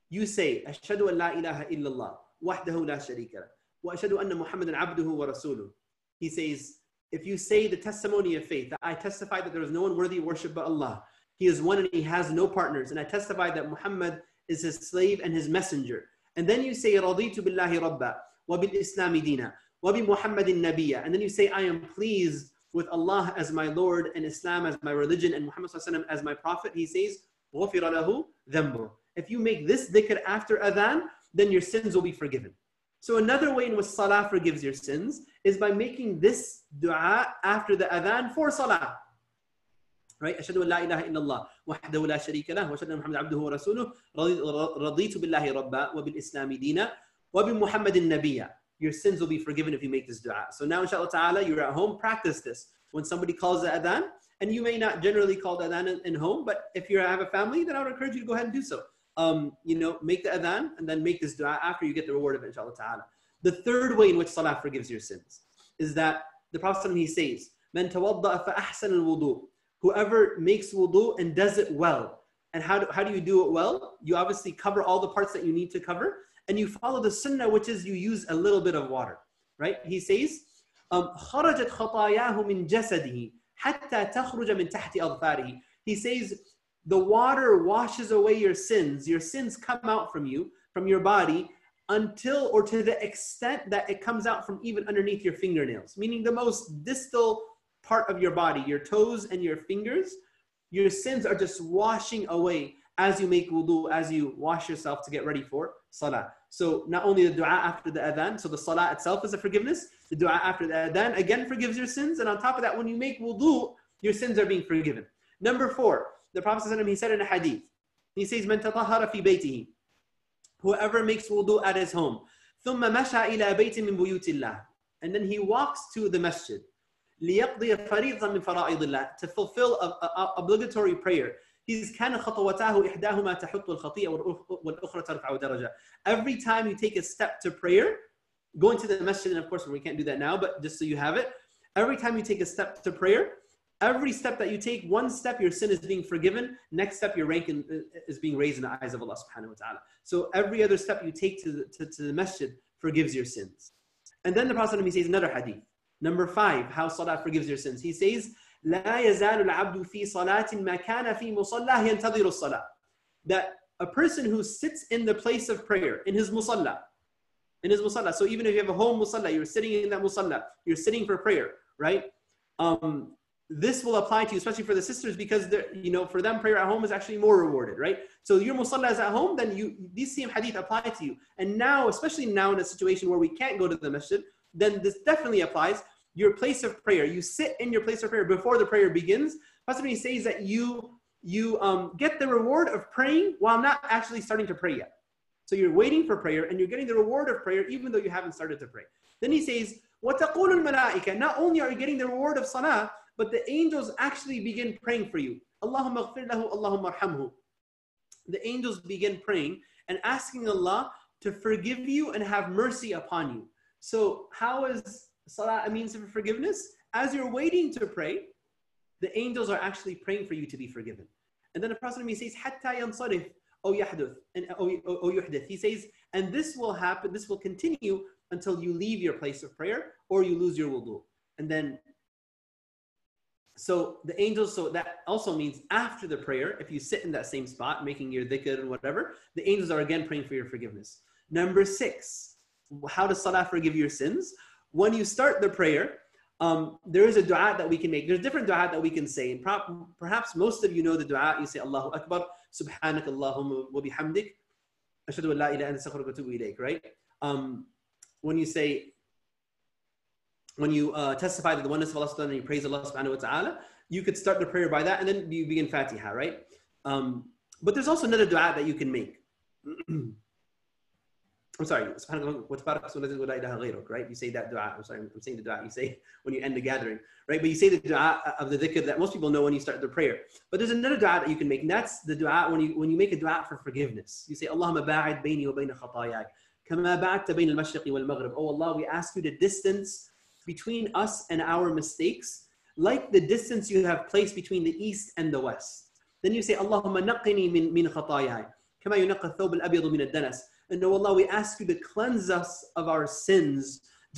you say, Ashhadu an la ilaha illallah, wahdahu la sharika lah, wa ashhadu anna Muhammadan abduhu wa rasuluh. He says, if you say the testimony of faith, that I testify that there is no one worthy of worship but Allah. He is one and he has no partners. And I testify that Muhammad is his slave and his messenger. And then you say, Raditu billahi rabba, wa bil islami dina, wa bi Muhammadin nabiyya. And then you say, I am pleased with Allah as my Lord and Islam as my religion and Muhammad sallallahu alaihi wasallam as my prophet. He says, Ghufira lahu dhanbuh. If you make this dhikr after adhan, then your sins will be forgiven. So another way in which salah forgives your sins is by making this dua after the adhan for salah. Right? Ashhadu an la ilaha illallah, wahdahu la sharika lah, wa ashhadu anna Muhammadan abduhu wa rasuluh, raditu billahi rabba, wa bil islami dina, wa bi Muhammadin nabiyya. Your sins will be forgiven if you make this dua. So now inshallah ta'ala, you're at home, practice this. When somebody calls the adhan, and you may not generally call the adhan in, in home, but if you have a family, then I would encourage you to go ahead and do so. Um, you know, make the adhan and then make this dua after you get the reward of it, inshallah ta'ala. The third way in which salah forgives your sins is that the Prophet he says, "Man tawadda'a fa ahsan al-wudu." Whoever makes wudu and does it well. And how do, how do you do it well? You obviously cover all the parts that you need to cover and you follow the sunnah, which is you use a little bit of water, right? He says, um, خرجت خطاياه من جسده حتى تخرج من تحت أظفاره. He says, the water washes away your sins. Your sins come out from you, from your body, until or to the extent that it comes out from even underneath your fingernails, meaning the most distal part of your body, your toes and your fingers. Your sins are just washing away as you make wudu, as you wash yourself to get ready for salah. So not only the dua after the adhan, so the salah itself is a forgiveness. The dua after the adhan again forgives your sins. And on top of that, when you make wudu, your sins are being forgiven. Number four. The Prophet ﷺ, he said in a hadith, he says, "Man tatahhara fi baytihi," whoever makes wudu at his home, "thumma masha ila baytin min buyutillah," and then he walks to the masjid, لِيَقْضِيَ فَرِيضًا مِنْ فَرَائِضِ اللَّهِ, to fulfill an obligatory prayer. He's كَانَ خَطَوَتَاهُ إِحْدَاهُمَا تَحُطُّ الْخَطِيَّةَ وَالْأُخْرَى تَرْفَعُ دَرَجَةً. Every time you take a step to prayer, going to the masjid, and of course we can't do that now, but just so you have it, every time you take a step to prayer, every step that you take, one step, your sin is being forgiven. Next step, your rank in, is being raised in the eyes of Allah subhanahu wa ta'ala. So every other step you take to the, to, to the masjid forgives your sins. And then the Prophet, he says another hadith. Number five, how salah forgives your sins. He says, لَا يَزَالُ الْعَبْدُ فِي صَلَاةٍ مَا كَانَ فِي مُصَلَّهِ يَنْتَظِرُ الصَّلَاةِ. That a person who sits in the place of prayer, in his musalla, in his musalla. So even if you have a home musalla, you're sitting in that musalla, you're sitting for prayer, right? Um, This will apply to you, especially for the sisters, because you know, for them, prayer at home is actually more rewarded, right? So your musalla is at home, then you, these same hadith apply to you. And now, especially now in a situation where we can't go to the masjid, then this definitely applies. Your place of prayer, you sit in your place of prayer before the prayer begins. He says that you you um, get the reward of praying while not actually starting to pray yet. So you're waiting for prayer and you're getting the reward of prayer even though you haven't started to pray. Then he says, وَتَقُولُ الْمَلَائِكَةِ, not only are you getting the reward of salah, but the angels actually begin praying for you. Allahumma ghfir lahu, Allahumma arhamhu. The angels begin praying and asking Allah to forgive you and have mercy upon you. So how is salah a means of forgiveness? As you're waiting to pray, the angels are actually praying for you to be forgiven. And then the Prophet says, Hatta yansarif, O yahduth, and O yuhdith. He says, and this will happen, this will continue until you leave your place of prayer or you lose your wudu. And then So the angels, so that also means after the prayer, if you sit in that same spot, making your dhikr and whatever, the angels are again praying for your forgiveness. Number six, how does salah forgive your sins? When you start the prayer, um, there is a dua that we can make. There's different dua that we can say. And pro- perhaps most of you know the dua. You say, Allahu Akbar, Subhanak Allahumma wa bihamdik, ashhadu an la ilaha illa anta astaghfiruka wa atubu ilayk, right? Um, when you say, when you uh, testify to the oneness of Allah subhanahu wa ta'ala and you praise Allah subhanahu wa ta'ala, you could start the prayer by that and then you begin Fatiha, right? Um, but there's also another dua that you can make. I'm sorry, right? You say that dua, I'm sorry, I'm saying the dua you say when you end the gathering, right? But you say the dua of the dhikr that most people know when you start the prayer. But there's another dua that you can make, and that's the dua when you, when you make a dua for forgiveness. You say, Allahumma ba'id bayni wa bayna khatayak, kama ba'adta bayna al-mashriqi wal maghrib. Oh Allah, we ask you to distance between us and our mistakes, like the distance you have placed between the east and the west. Then you say, Allahumma naqini min, min khatayai, kama yunaqqa thawb al-abyadu min ad-danas. And oh Allah, we ask you to cleanse us of our sins,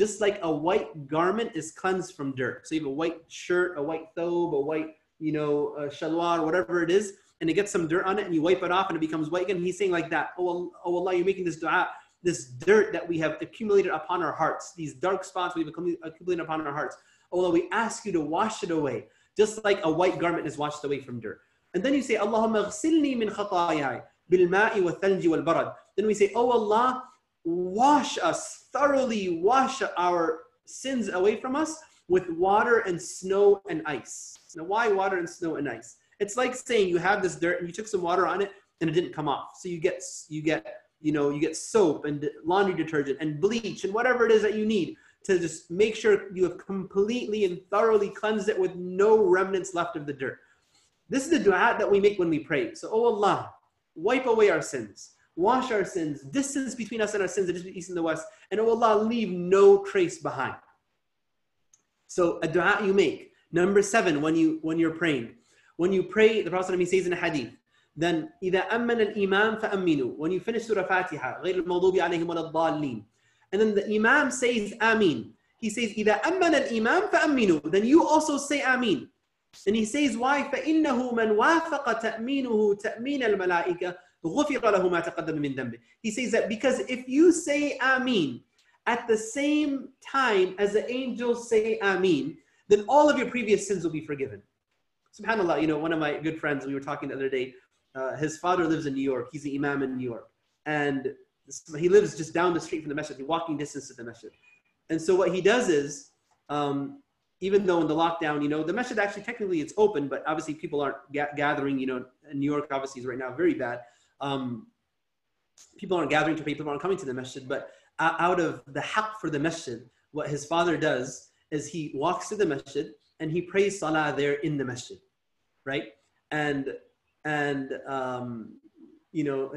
just like a white garment is cleansed from dirt. So you have a white shirt, a white thawb, a white, you know, shalwar, whatever it is, and it gets some dirt on it, and you wipe it off, and it becomes white again. He's saying like that, oh, oh Allah, you're making this dua, this dirt that we have accumulated upon our hearts, these dark spots we've accumulated upon our hearts. Oh Allah, we ask you to wash it away, just like a white garment is washed away from dirt. And then you say, Allahumma ghsilni min khatayai bilma'i wa thalji wal barad. Then we say, oh Allah, wash us, thoroughly wash our sins away from us with water and snow and ice. Now why water and snow and ice? It's like saying you have this dirt and you took some water on it and it didn't come off. So you get, you get, you know, you get soap and laundry detergent and bleach and whatever it is that you need to just make sure you have completely and thoroughly cleansed it with no remnants left of the dirt. This is the dua that we make when we pray. So, oh Allah, wipe away our sins, wash our sins, distance between us and our sins, the east and the west, and oh Allah, leave no trace behind. So a dua you make. Number seven, when, you, when you're praying. When you pray, the Prophet says in a hadith, then إِذَا أَمَّنَ الْإِمَامِ فَأَمِّنُوا. When you finish Surah Fatiha, غَيْرِ الْمَغْضُوبِ عَلَيْهِمْ وَلَا الضَّالِّينَ. And then the Imam says Ameen. He says إِذَا أَمَّنَ الْإِمَامِ فَأَمِّنُوا. Then you also say Ameen. And he says why? فَإِنَّهُ مَنْ وَافَقَ تَأْمِينُهُ تَأْمِينَ الْمَلَائِكَةِ غُفِرَ لَهُ مَا تَقَدَّمَ مِنْ ذَنْبِهِ. He says that because if you say Ameen at the same time as the angels say Ameen, then all of your previous sins will be forgiven. SubhanAllah, you know, one of my good friends, we were talking the other day, Uh, his father lives in New York. He's the imam in New York. And he lives just down the street from the masjid, walking distance to the masjid. And so what he does is, um, even though in the lockdown, you know, the masjid actually technically it's open, but obviously people aren't ga- gathering, you know, in New York obviously is right now very bad. Um, people aren't gathering to pray, people aren't coming to the masjid, but out of the haq for the masjid, what his father does is he walks to the masjid and he prays salah there in the masjid, right? And, and um, you know,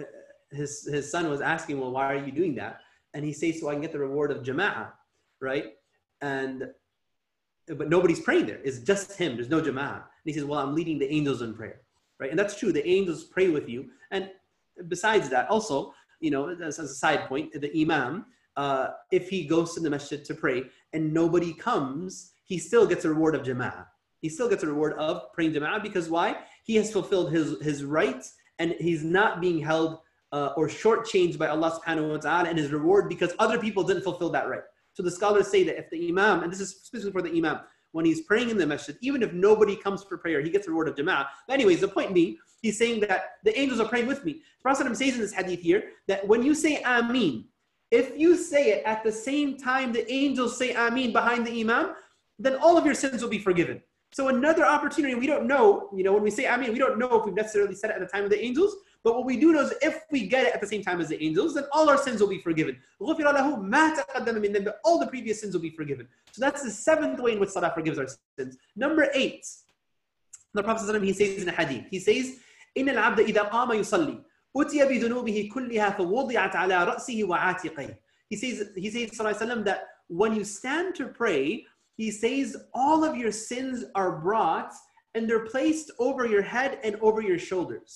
his, his son was asking, well, why are you doing that? And he says, so I can get the reward of jama'ah, right? And, but nobody's praying there. It's just him. There's no jama'ah. And he says, well, I'm leading the angels in prayer, right? And that's true. The angels pray with you. And besides that, also, you know, as a side point, the imam, uh, if he goes to the masjid to pray and nobody comes, he still gets a reward of jama'ah. He still gets a reward of praying jama'ah because why? He has fulfilled his, his rights and he's not being held Uh, or shortchanged by Allah subhanahu wa ta'ala and his reward because other people didn't fulfill that right. So the scholars say that if the imam, and this is specifically for the imam, when he's praying in the masjid, even if nobody comes for prayer, he gets a reward of jama'ah. But anyways, the point being, he's saying that the angels are praying with me. The Prophet says in this hadith here, that when you say Ameen, if you say it at the same time the angels say Ameen behind the imam, then all of your sins will be forgiven. So another opportunity, we don't know, you know, when we say Ameen, we don't know if we've necessarily said it at the time of the angels, but what we do know is if we get it at the same time as the angels, then all our sins will be forgiven. All the previous sins will be forgiven. So that's the seventh way in which Salah forgives our sins. Number eight, the Prophet ﷺ, he says in a hadith, he says, إِنَّ الْعَبْدَ إِذَا قَامَ يُصَلِّي أُتِيَ بِذُنُوبِهِ كُلِّهَا فَوُضِعَتْ عَلَىٰ رَأْسِهِ وَعَاتِقَيْهِ. He says, he says ﷺ, that when you stand to pray, he says all of your sins are brought and they're placed over your head and over your shoulders.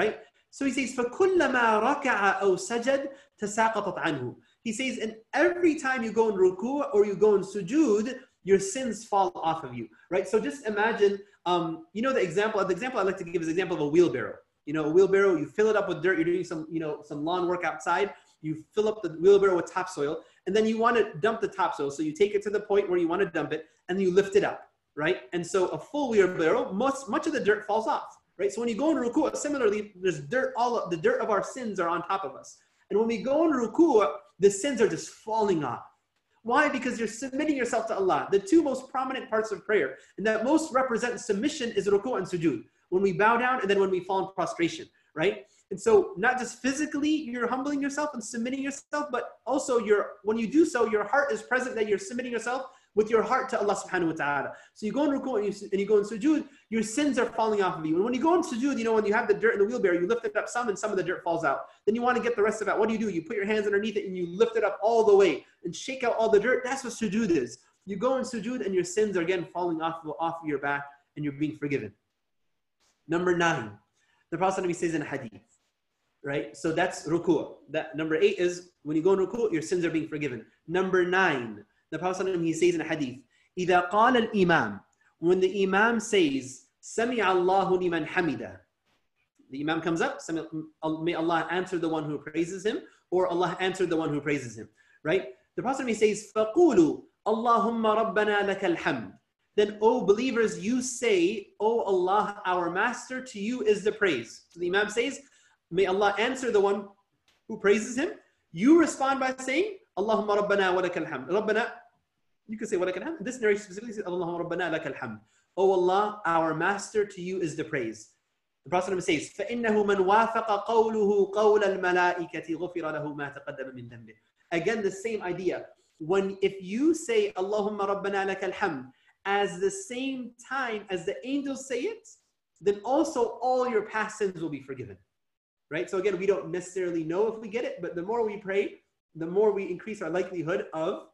Right? So he says, فَكُلَّمَا رَكَعَ أَوْ سَجَدْ تَسَاقَطَتْ عَنْهُ. He says, and every time you go in ruku' or you go in sujood, your sins fall off of you. Right? So just imagine, um, you know, the example, the example I like to give is the example of a wheelbarrow. You know, a wheelbarrow, you fill it up with dirt, you're doing some, you know, some lawn work outside, you fill up the wheelbarrow with topsoil, and then you want to dump the topsoil. So you take it to the point where you want to dump it, and you lift it up. Right? And so a full wheelbarrow, most, much of the dirt falls off. Right? So when you go in ruku', similarly, there's dirt, all the dirt of our sins are on top of us. And when we go in ruku', the sins are just falling off. Why? Because you're submitting yourself to Allah. The two most prominent parts of prayer, and that most represent submission, is ruku' and sujood. When we bow down and then when we fall in prostration, right? And so not just physically, you're humbling yourself and submitting yourself, but also you're, when you do so, your heart is present that you're submitting yourself with your heart to Allah subhanahu wa ta'ala. So you go in ruku' and you, and you go in sujood, your sins are falling off of you. And when you go in sujood, you know, when you have the dirt in the wheelbarrow, you lift it up some and some of the dirt falls out. Then you want to get the rest of it. What do you do? You put your hands underneath it and you lift it up all the way and shake out all the dirt. That's what sujood is. You go in sujood and your sins are again falling off, off of your back and you're being forgiven. Number nine, the Prophet says in hadith, right? So that's ruku'. That, number eight is when you go in ruku', your sins are being forgiven. Number nine, the Prophet he says in a hadith, إِذَا قَالَ الْإِمَامِ. When the imam says, سَمِعَ اللَّهُ لِمَنْ حَمِدَ. The imam comes up, may Allah answer the one who praises him, or Allah answer the one who praises him. Right? The Prophet he says, فَقُولُوا اللَّهُمَّ رَبَّنَا لَكَ الْحَمْدِ. Then, O believers, you say, O Allah, our master, to you is the praise. So the imam says, may Allah answer the one who praises him. You respond by saying, Allahumma rabbana wa lakal hamd. Rabbana, you can say wa lakal hamd. This narration specifically says, Allahumma rabbana lakal hamd. O Allah, our master, to you is the praise. The Prophet says, فَإِنَّهُ مَنْ وَافَقَ قَوْلُهُ قَوْلَ الْمَلَائِكَةِ غُفِرَ لَهُ مَا تَقَدَّمَ مِنْ ذَنْبِهِ. Again, the same idea. When, if you say, Allahumma rabbana lakal hamd, as the same time as the angels say it, then also all your past sins will be forgiven. Right? So again, we don't necessarily know if we get it, but the more we pray, the more we increase our likelihood of,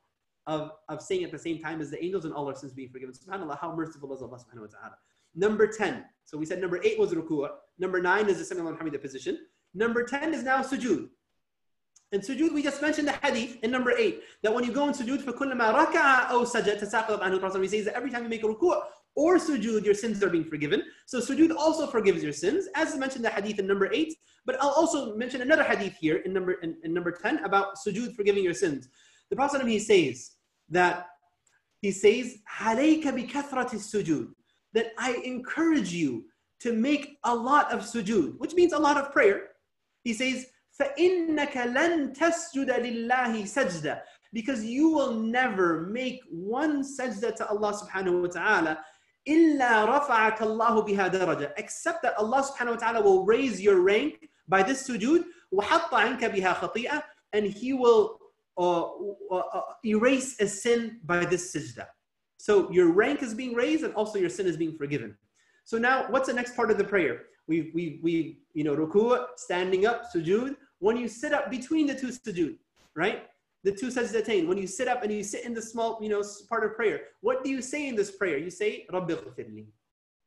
of, of saying at the same time as the angels and all our sins being forgiven. SubhanAllah, how merciful is Allah subhanahu wa ta'ala. Number ten. So we said number eight was ruku'ah. Number nine is the Sami' Allahu liman Hamidah position. Number ten is now sujood. In sujood, we just mentioned the hadith in number eight, that when you go in sujood, فَكُلَّمَا رَكَعَ أَوْ سَجَدْ تَسَاقَطَتْ عَنْهُ. The Prophet says that every time you make a ruku'ah or sujood, your sins are being forgiven. So sujood also forgives your sins, as mentioned the hadith in number eight. But I'll also mention another hadith here in number in, in number ten about sujood forgiving your sins. The Prophet he says that he says, "Halayka bikathrat as-sujood," that I encourage you to make a lot of sujood, which means a lot of prayer. He says, فَإِنَّكَ لَن تَسْجُدَ لِلَّهِ سَجْدَ, because you will never make one sajda to Allah subhanahu wa ta'ala. إِلَّا رَفَعَكَ اللَّهُ بِهَا دَرَجَةً, except that Allah subhanahu wa ta'ala will raise your rank by this sujood. وَحَطَّ عَنْكَ بِهَا خَطِيئَةً, and he will or, or, or erase a sin by this sajda. So your rank is being raised and also your sin is being forgiven. So now what's the next part of the prayer? We, we, we you know, ruku, standing up, sujood. When you sit up between the two sujood, right? The two sajdatain. When you sit up and you sit in the small, you know, part of prayer, what do you say in this prayer? You say, Rabbi ghafirli.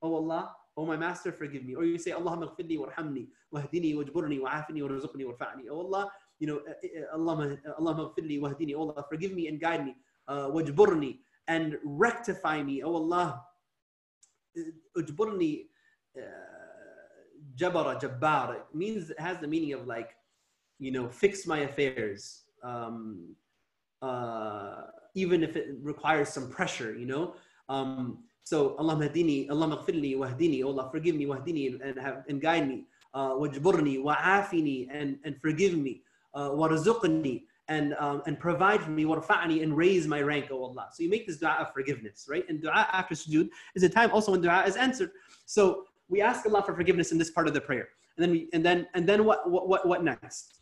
Oh Allah, oh my master, forgive me. Or you say, Allahumma ghafirli warhamni, wahdini, wajburni, wa'afini, warzuqni, warfa'ni. Oh Allah, you know, Allahumma ghafirli wahdini. Oh Allah, forgive me and guide me. Wajburni, and rectify me. Oh Allah, ujburni, jabara, jabbar. It means, it has the meaning of like, you know, fix my affairs. Um, uh, even if it requires some pressure, you know. Um, so, Allahumma hadini, Allahumma ghafirli wahdini, oh Allah, forgive me, wahdini, and, have, and guide me. Wajburni, wa'afini, and forgive me. Warzuqni, and um, and provide for me. Warfa'ni, and raise my rank, oh Allah. So, you make this dua of forgiveness, right? And dua after sujood is a time also when dua is answered. So, we ask Allah for forgiveness in this part of the prayer. And then, we, and then, and then what, what, what next?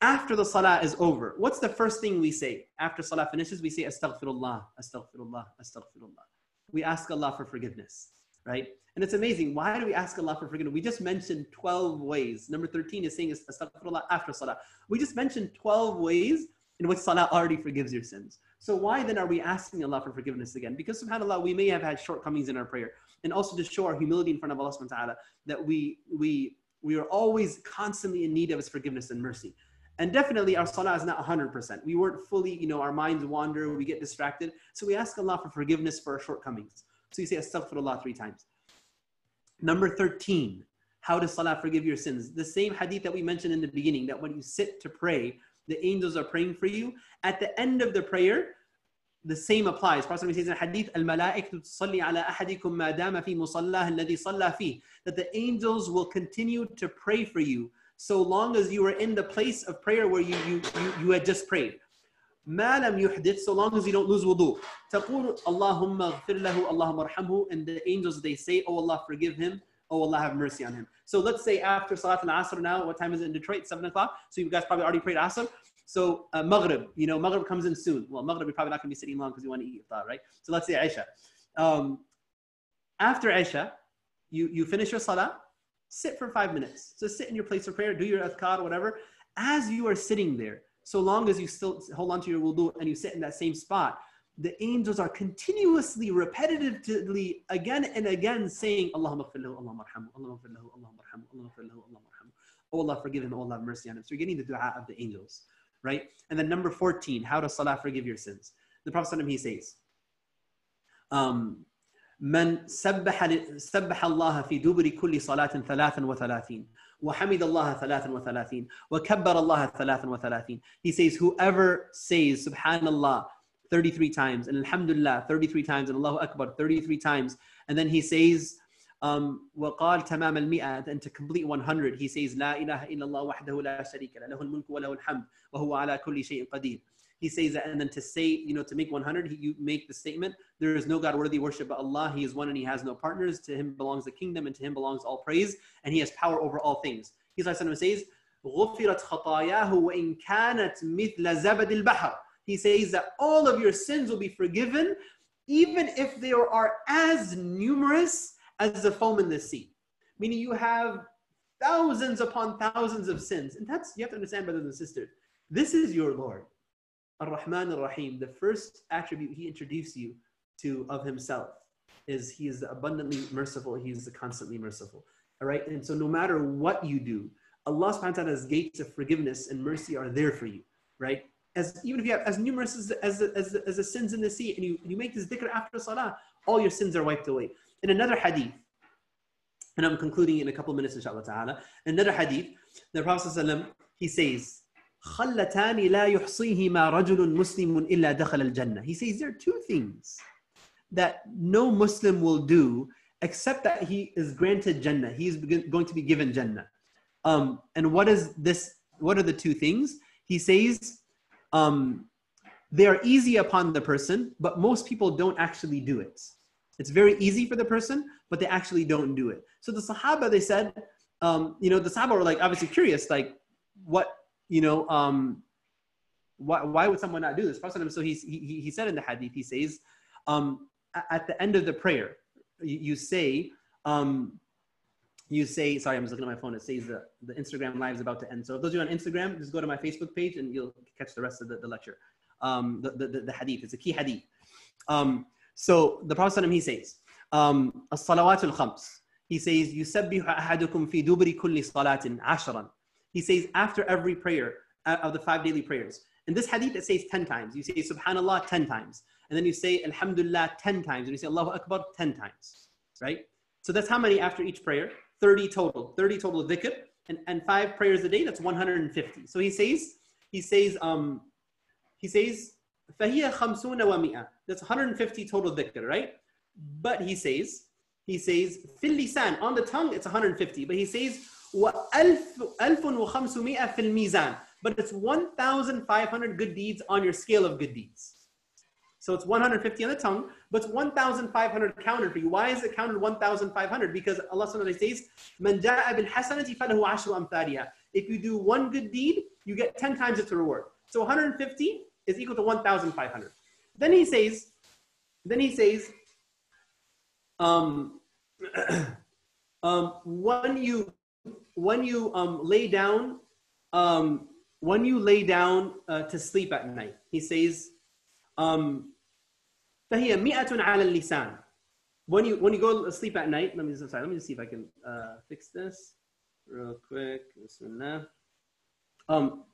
After the salah is over, what's the first thing we say? After salah finishes, we say, Astaghfirullah, Astaghfirullah, Astaghfirullah. We ask Allah for forgiveness, right? And it's amazing. Why do we ask Allah for forgiveness? We just mentioned twelve ways. Number thirteen is saying Astaghfirullah after salah. We just mentioned twelve ways in which salah already forgives your sins. So why then are we asking Allah for forgiveness again? Because subhanAllah, we may have had shortcomings in our prayer. And also to show our humility in front of Allah subhanahu wa ta'ala, that we, we, we are always constantly in need of His forgiveness and mercy. And definitely our salah is not one hundred percent. We weren't fully, you know, our minds wander, we get distracted. So we ask Allah for forgiveness for our shortcomings. So you say Astaghfirullah three times. Number thirteen, how does salah forgive your sins? The same hadith that we mentioned in the beginning, that when you sit to pray, the angels are praying for you. At the end of the prayer, the same applies. Prophet says in hadith, Al-Malaikatu tusalli ala ahadikum ma dama fi musallah alladhi salla fi, that the angels will continue to pray for you so long as you were in the place of prayer where you, you, you, you had just prayed. Ma lam yuhdith, so long as you don't lose wudu. Taqul Allahumma ghafir lahu, Allahumma arhamhu, and the angels, they say, oh Allah, forgive him, oh Allah, have mercy on him. So let's say after Salat al-Asr now, what time is it in Detroit? seven o'clock. So you guys probably already prayed Asr. So uh, Maghrib, you know, Maghrib comes in soon. Well, Maghrib, you're probably not going to be sitting long because you want to eat iftar, right? So let's say Isha. Um, after Isha, you, you finish your Salah, sit for five minutes. So sit in your place of prayer, do your adhkar, whatever. As you are sitting there, so long as you still hold on to your wudu and you sit in that same spot, the angels are continuously, repetitively, again and again saying, Allahumma ghfir lahu, Allahumma arhamhu, Allahumma ghfir lahu, Allahumma arhamhu, Allahumma ghfir lahu, Allahumma arhamhu. Oh Allah, forgive him, oh Allah, have mercy on him. So you're getting the dua of the angels, right? And then number fourteen, how does salah forgive your sins? The Prophet, he says, um, من سبح سبح الله في دبر كل صلاة ثلاثا وثلاثين وحمد الله ثلاثا وثلاثين وكبر الله ثلاثا وثلاثين. He says, whoever says subhanallah thirty-three times and alhamdulillah thirty-three times and Allahu Akbar thirty-three times, and then he says um, وقال تمام المئة, and to complete one hundred, he says لا إله إلا الله وحده لا شريك له له الملك وله الحمد وهو على كل شيء قدير. He says that, and then to say, you know, to make one hundred, he, you make the statement, there is no God worthy worship but Allah, He is one and He has no partners, to Him belongs the kingdom and to Him belongs all praise, and He has power over all things. He says, غُفِرَتْ خَطَايَاهُ وَإِنْ كَانَتْ مِثْلَ زَبَدِ الْبَحْرِ. He says that all of your sins will be forgiven, even if they are as numerous as the foam in the sea. Meaning you have thousands upon thousands of sins. And that's, you have to understand, brothers and sisters, this is your Lord. Ar-Rahman Ar-Rahim, the first attribute He introduced you to of Himself is He is abundantly merciful, He is constantly merciful. All right, and so no matter what you do, Allah subhanahu wa ta'ala's gates of forgiveness and mercy are there for you, right? As even if you have as numerous as as, as, as the sins in the sea, and you, you make this dhikr after salah, all your sins are wiped away. In another hadith, and I'm concluding in a couple minutes inshallah ta'ala, another hadith, the Prophet ﷺ, he says, خلتان لا يحصيهما رجل مسلم إلا دخل الجنة. He says there are two things that no Muslim will do except that he is granted Jannah. He is going to be given Jannah. Um, and what is this? What are the two things? He says um, they are easy upon the person, but most people don't actually do it. It's very easy for the person, but they actually don't do it. So the Sahaba, they said, um, you know, the Sahaba were like obviously curious, like what. You know, um, Why, why would someone not do this? Prophet, so he, he, he said in the hadith, he says, um, at the end of the prayer, you, you say, um, you say, sorry, I'm just looking at my phone. It says the, the Instagram live is about to end. So if those of you on Instagram, just go to my Facebook page and you'll catch the rest of the, the lecture. Um, the, the, the hadith, it's a key hadith. Um, so the Prophet, he says, um, as-salawatul khams. He says, يُسَبِّحُ أَحَدُكُمْ فِي دُبْرِ كُلِّ صَلَاةٍ عَشْرًا. He says, after every prayer of the five daily prayers. In this hadith, it says ten times. You say, subhanallah, ten times. And then you say, alhamdulillah, ten times. And you say, Allahu Akbar, ten times. Right? So that's how many after each prayer? thirty total. thirty total dhikr. And, and five prayers a day, that's one hundred fifty. So he says, he says, um, he says, فَهِيَ خَمْسُونَ وَمِئَةٍ. That's one hundred fifty total dhikr, right? But he says, He says, fil lisan, on the tongue, it's one hundred fifty. But he says, wa alf, alfun wa khamsumi'a fil mizan. But it's one thousand five hundred good deeds on your scale of good deeds. So it's one hundred fifty on the tongue, but it's one thousand five hundred counted for you. Why is it counted one thousand five hundred? Because Allah subhanahu says, man ja'a bil hasanati falahu ashru amthaliha. If you do one good deed, you get ten times its reward. So one hundred fifty is equal to one thousand five hundred. Then he says, then he says, um, um, when you when you um, lay down um, when you lay down uh, to sleep at night, he says, um, فَهِيَ مِئَةٌ عَلَى الْلِسَانِ. When you when you go to sleep at night, let me just sorry, let me just see if I can uh, fix this real quick. Um,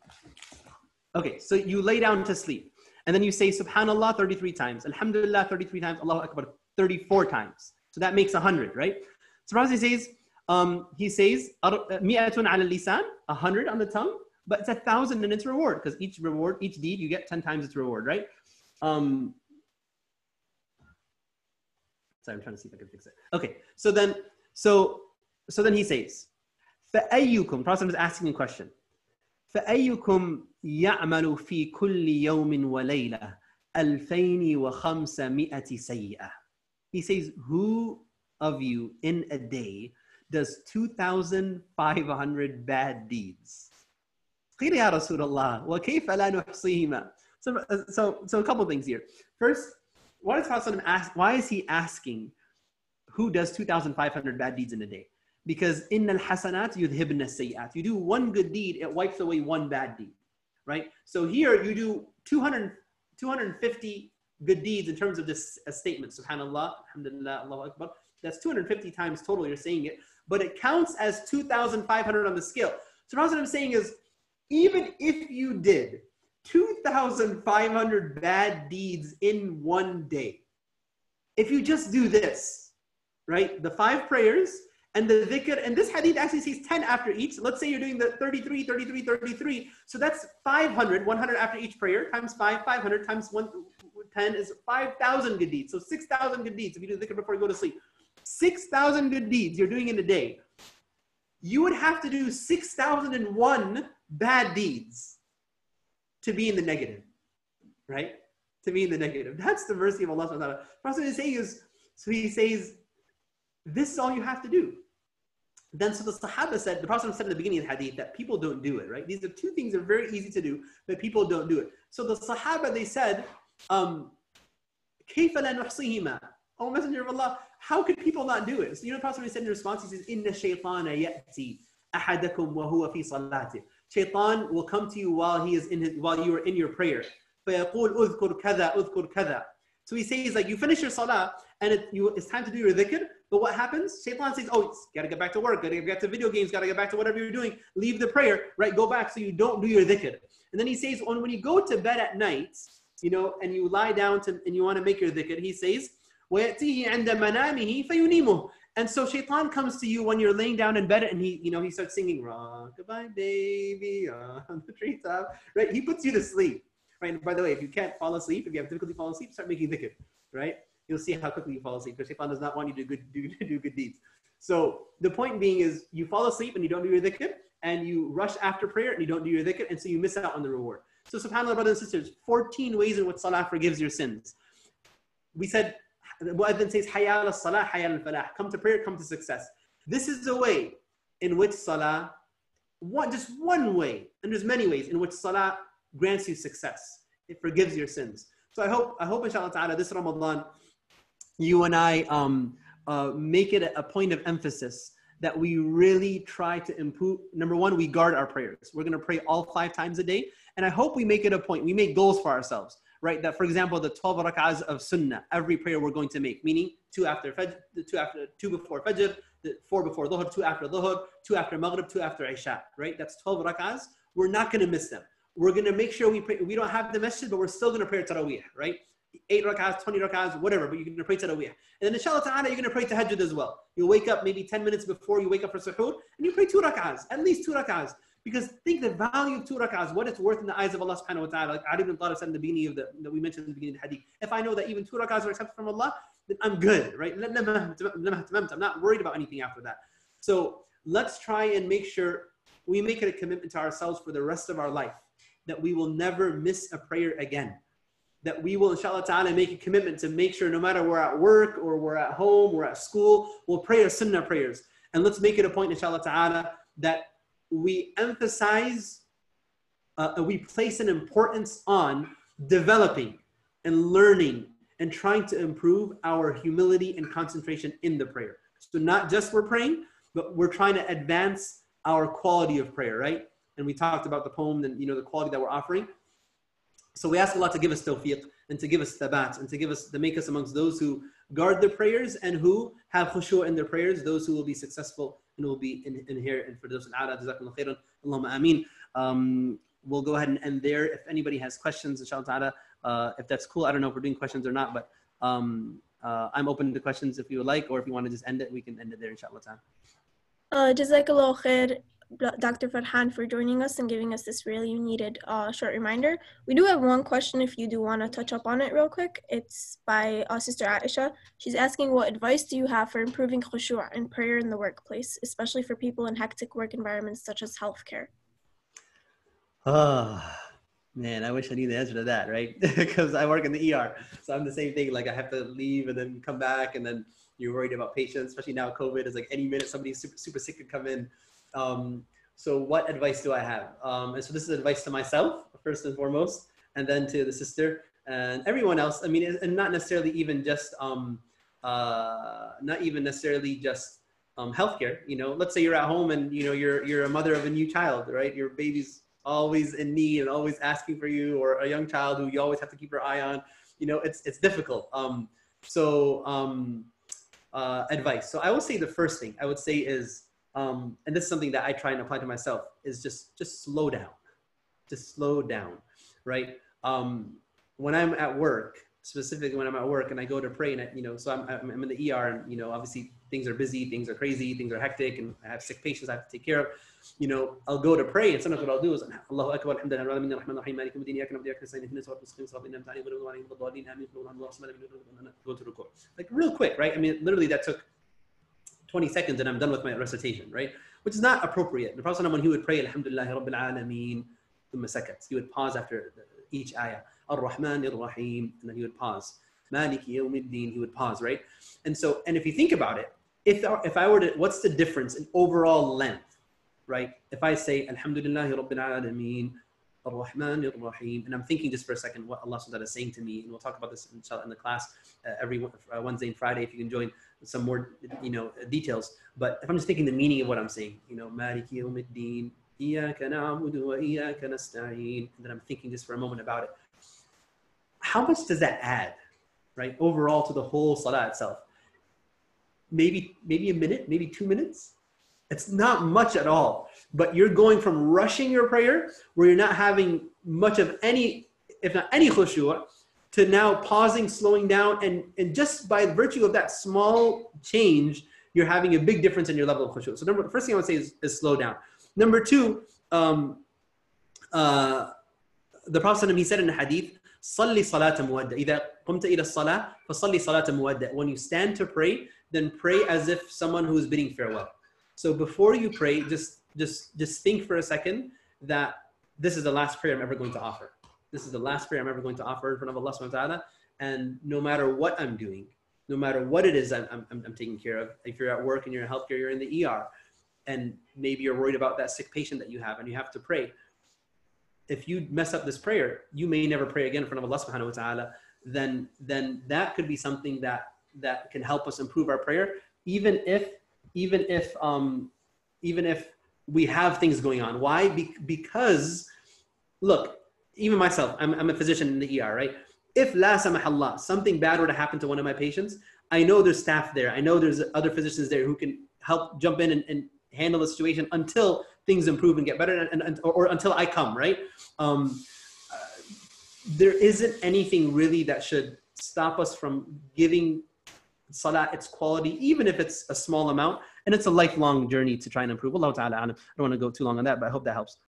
okay, so you lay down to sleep, and then you say Subhanallah thirty-three times, Alhamdulillah thirty-three times, Allahu Akbar thirty-four times. So that makes one hundred, right? So Prophet says, um, he says, mi'atun ala lisan, one hundred on the tongue, but it's one thousand in its reward, because each reward, each deed, you get ten times its reward, right? Um, sorry, I'm trying to see if I can fix it. Okay, so then, so, so then he says, فَأَيُّكُمْ, Prophet is asking a question. فَأَيُّكُمْ يَعْمَلُ فِي كُلِّ يَوْمٍ وَلَيْلَةٍ أَلْفَيْنِ وَخَمْسَمِئَةِ سَيِّئَةٍ. He says, who of you in a day does two thousand five hundred bad deeds? So, so, so a couple of things here. First, what is Prophet ask, why is he asking who does two thousand five hundred bad deeds in a day? Because in al-hasanat yudhibna sayyat. You do one good deed, it wipes away one bad deed, right? So here you do two hundred, two hundred fifty good deeds in terms of this uh, statement, subhanallah, alhamdulillah, Allahu Akbar. That's two hundred fifty times total, you're saying it, but it counts as two thousand five hundred on the scale. So what I'm saying is, even if you did two thousand five hundred bad deeds in one day, if you just do this, right, the five prayers and the dhikr, and this hadith actually says ten after each. Let's say you're doing the thirty-three, thirty-three, thirty-three. So that's five hundred, one hundred after each prayer, times five, five hundred times one, ten is five thousand good deeds. So six thousand good deeds if you do dhikr before you go to sleep. six thousand good deeds you're doing in a day. You would have to do six thousand one bad deeds to be in the negative, right? To be in the negative. That's the mercy of Allah subhanahu wa ta'ala. Prophet is saying is, so he says, this is all you have to do. Then so the Sahaba said, the Prophet said in the beginning of the hadith that people don't do it, right? These are two things that are very easy to do, but people don't do it. So the Sahaba, they said, Um, oh, Messenger of Allah, how could people not do it? So, you know, Prophet said in response, he says, Inna shaytana ya'ti ahadakum wa huwa fi salati. Shaytan will come to you while he is in his, while you are in your prayer. فَيَقُولُ أُذْكُرْ كَذَا أُذْكُرْ كَذَا. So he says, like, you finish your salah and it, you, it's time to do your dhikr, but what happens? Shaytan says, oh, it's gotta get back to work, gotta get back to video games, gotta get back to whatever you're doing, leave the prayer, right? Go back so you don't do your dhikr. And then he says, oh, when you go to bed at night, you know, and you lie down to, and you want to make your dhikr, he says, وَيَأْتِيهِ عِنْدَ مَنَامِهِ فَيُنِيمُهُ. And so shaitan comes to you when you're laying down in bed, and he, you know, he starts singing, rock, goodbye, baby, on the treetop, right? He puts you to sleep, right? And by the way, if you can't fall asleep, if you have difficulty falling asleep, start making dhikr, right? You'll see how quickly you fall asleep, because shaitan does not want you to good, do, do good deeds. So the point being is, you fall asleep and you don't do your dhikr, and you rush after prayer and you don't do your dhikr, and so you miss out on the reward. So subhanAllah, brothers and sisters, fourteen ways in which salah forgives your sins. We said, the Mu'adhin says, Hayal al-salah, hayal al-falah. Come to prayer, come to success. This is the way in which salah, one, just one way, and there's many ways in which salah grants you success. It forgives your sins. So I hope, I hope inshallah ta'ala, this Ramadan, you and I um, uh, make it a point of emphasis that we really try to improve. Number one, we guard our prayers. We're going to pray all five times a day. And I hope we make it a point. We make goals for ourselves, right? That, for example, the twelve rak'ahs of sunnah, every prayer we're going to make, meaning two after Fajr, two after, two before Fajr, four before Dhuhr, two after Dhuhr, two after Maghrib, two after Isha, right? That's twelve rak'ahs. We're not going to miss them. We're going to make sure we pray. We don't have the masjid, but we're still going to pray Taraweeh, right? Eight rak'ahs, twenty rak'ahs, whatever, but you're going to pray Taraweeh. And then inshallah ta'ala, you're going to pray Tahajjud as well. You'll wake up maybe ten minutes before you wake up for suhoor, and you pray two rak'ahs, at least two rak'ahs. Because think the value of two rak'ahs, what it's worth in the eyes of Allah subhanahu wa ta'ala. Like Ali ibn al-Maitalab said in the beginning of the, that we mentioned in the beginning of the hadith. If I know that even two rak'ahs are accepted from Allah, then I'm good, right? I'm not worried about anything after that. So let's try and make sure we make it a commitment to ourselves for the rest of our life, that we will never miss a prayer again. That we will, inshallah ta'ala, make a commitment to make sure no matter we're at work or we're at home, we're at school, we'll pray our sunnah prayers. And let's make it a point, inshallah ta'ala, that we emphasize, uh, we place an importance on developing and learning and trying to improve our humility and concentration in the prayer. So not just we're praying, but we're trying to advance our quality of prayer, right? And we talked about the poem and, you know, the quality that we're offering. So we ask Allah to give us tawfiq and to give us thabat and to give us, to make us amongst those who guard their prayers and who have khushu' in their prayers, those who will be successful and will be in, in here and for those in ala. Jazakumullah khairan. Allahumma ameen. Um, we'll go ahead and end there. If anybody has questions, inshallah ta'ala, uh, if that's cool, I don't know if we're doing questions or not, but um, uh, I'm open to questions if you would like, or if you want to just end it, we can end it there, inshallah ta'ala. Uh, Jazakallah khair, Doctor Farhan, for joining us and giving us this really needed uh, short reminder. We do have one question if you do want to touch up on it real quick. It's by uh, Sister Aisha. She's asking, what advice do you have for improving khushu' and prayer in the workplace, especially for people in hectic work environments such as healthcare? Oh, man, I wish I knew the answer to that, right? Because I work in the E R, so I'm the same thing. Like, I have to leave and then come back, and then you're worried about patients, especially now COVID. It's like any minute somebody super, super sick could come in. Um, so what advice do I have? Um, and so this is advice to myself, first and foremost, and then to the sister and everyone else. I mean, and not necessarily even just, um, uh, not even necessarily just um, healthcare. You know, let's say you're at home and, you know, you're, you're a mother of a new child, right? Your baby's always in need and always asking for you, or a young child who you always have to keep your eye on. You know, it's, it's difficult. Um, so um, uh, advice. So I will say the first thing I would say is, Um, and this is something that I try and apply to myself, is just, just slow down, just slow down, right? Um, when I'm at work, specifically when I'm at work and I go to pray and, I, you know, so I'm, I'm in the E R and, you know, obviously things are busy, things are crazy, things are hectic, and I have sick patients I have to take care of. You know, I'll go to pray and sometimes what I'll do is, Allahu Akbar, alhamdulillah, alhamdulillah, alhamdulillah, alhamdulillah, alhamdulillah, go to ruku'. Like real quick, right? I mean, literally that took twenty seconds and I'm done with my recitation, right? Which is not appropriate. The Prophet, when he would pray, Alhamdulillahi Rabbil Alameen, thumma sakat, he would pause after each ayah. Ar-Rahman, Ar-Rahim, and then he would pause. Maliki Yawmiddin, he would pause, right? And so, and if you think about it, if, if I were to, what's the difference in overall length, right? If I say, Alhamdulillahi Rabbil Alameen, Ar-Rahman, Ar-Rahim, and I'm thinking just for a second what Allah is saying to me, and we'll talk about this inshallah in the class uh, every uh, Wednesday and Friday if you can join. Some more, you know, details. But if I'm just thinking the meaning of what I'm saying, you know, Maliki Yawmiddin, Iyyaka na'budu wa iyyaka nasta'in, and then I'm thinking just for a moment about it. How much does that add, right, overall to the whole salah itself? Maybe, maybe a minute, maybe two minutes. It's not much at all. But you're going from rushing your prayer, where you're not having much of any, if not any khushu', to now pausing, slowing down, and, and just by virtue of that small change, you're having a big difference in your level of khushu'. So number, the first thing I would say is, is slow down. Number two, um, uh, the Prophet, he said in the hadith, صَلِّ صَلَاةَ مُوَدَّ إِذَا قُمْتَ إِلَى الصَّلَاةِ فَصَلِّ صَلَاةَ مُوَدَّ. When you stand to pray, then pray as if someone who is bidding farewell. So before you pray, just, just, just think for a second that this is the last prayer I'm ever going to offer. This is the last prayer I'm ever going to offer in front of Allah subhanahu wa ta'ala. And no matter what I'm doing, no matter what it is I'm, I'm, I'm taking care of, if you're at work and you're in healthcare, you're in the E R, and maybe you're worried about that sick patient that you have and you have to pray. if you mess up this prayer, you may never pray again in front of Allah subhanahu wa ta'ala, then, then that could be something that, that can help us improve our prayer, even if, even if, um, even if we have things going on. Why? Be- because, look, even myself, I'm, I'm a physician in the E R, right? If la samahallah, something bad were to happen to one of my patients, I know there's staff there. I know there's other physicians there who can help jump in and, and handle the situation until things improve and get better, and, and or, or until I come, right? Um, uh, there isn't anything really that should stop us from giving salah its quality, even if it's a small amount, and it's a lifelong journey to try and improve. Allahu ta'ala alam. I don't want to go too long on that, but I hope that helps.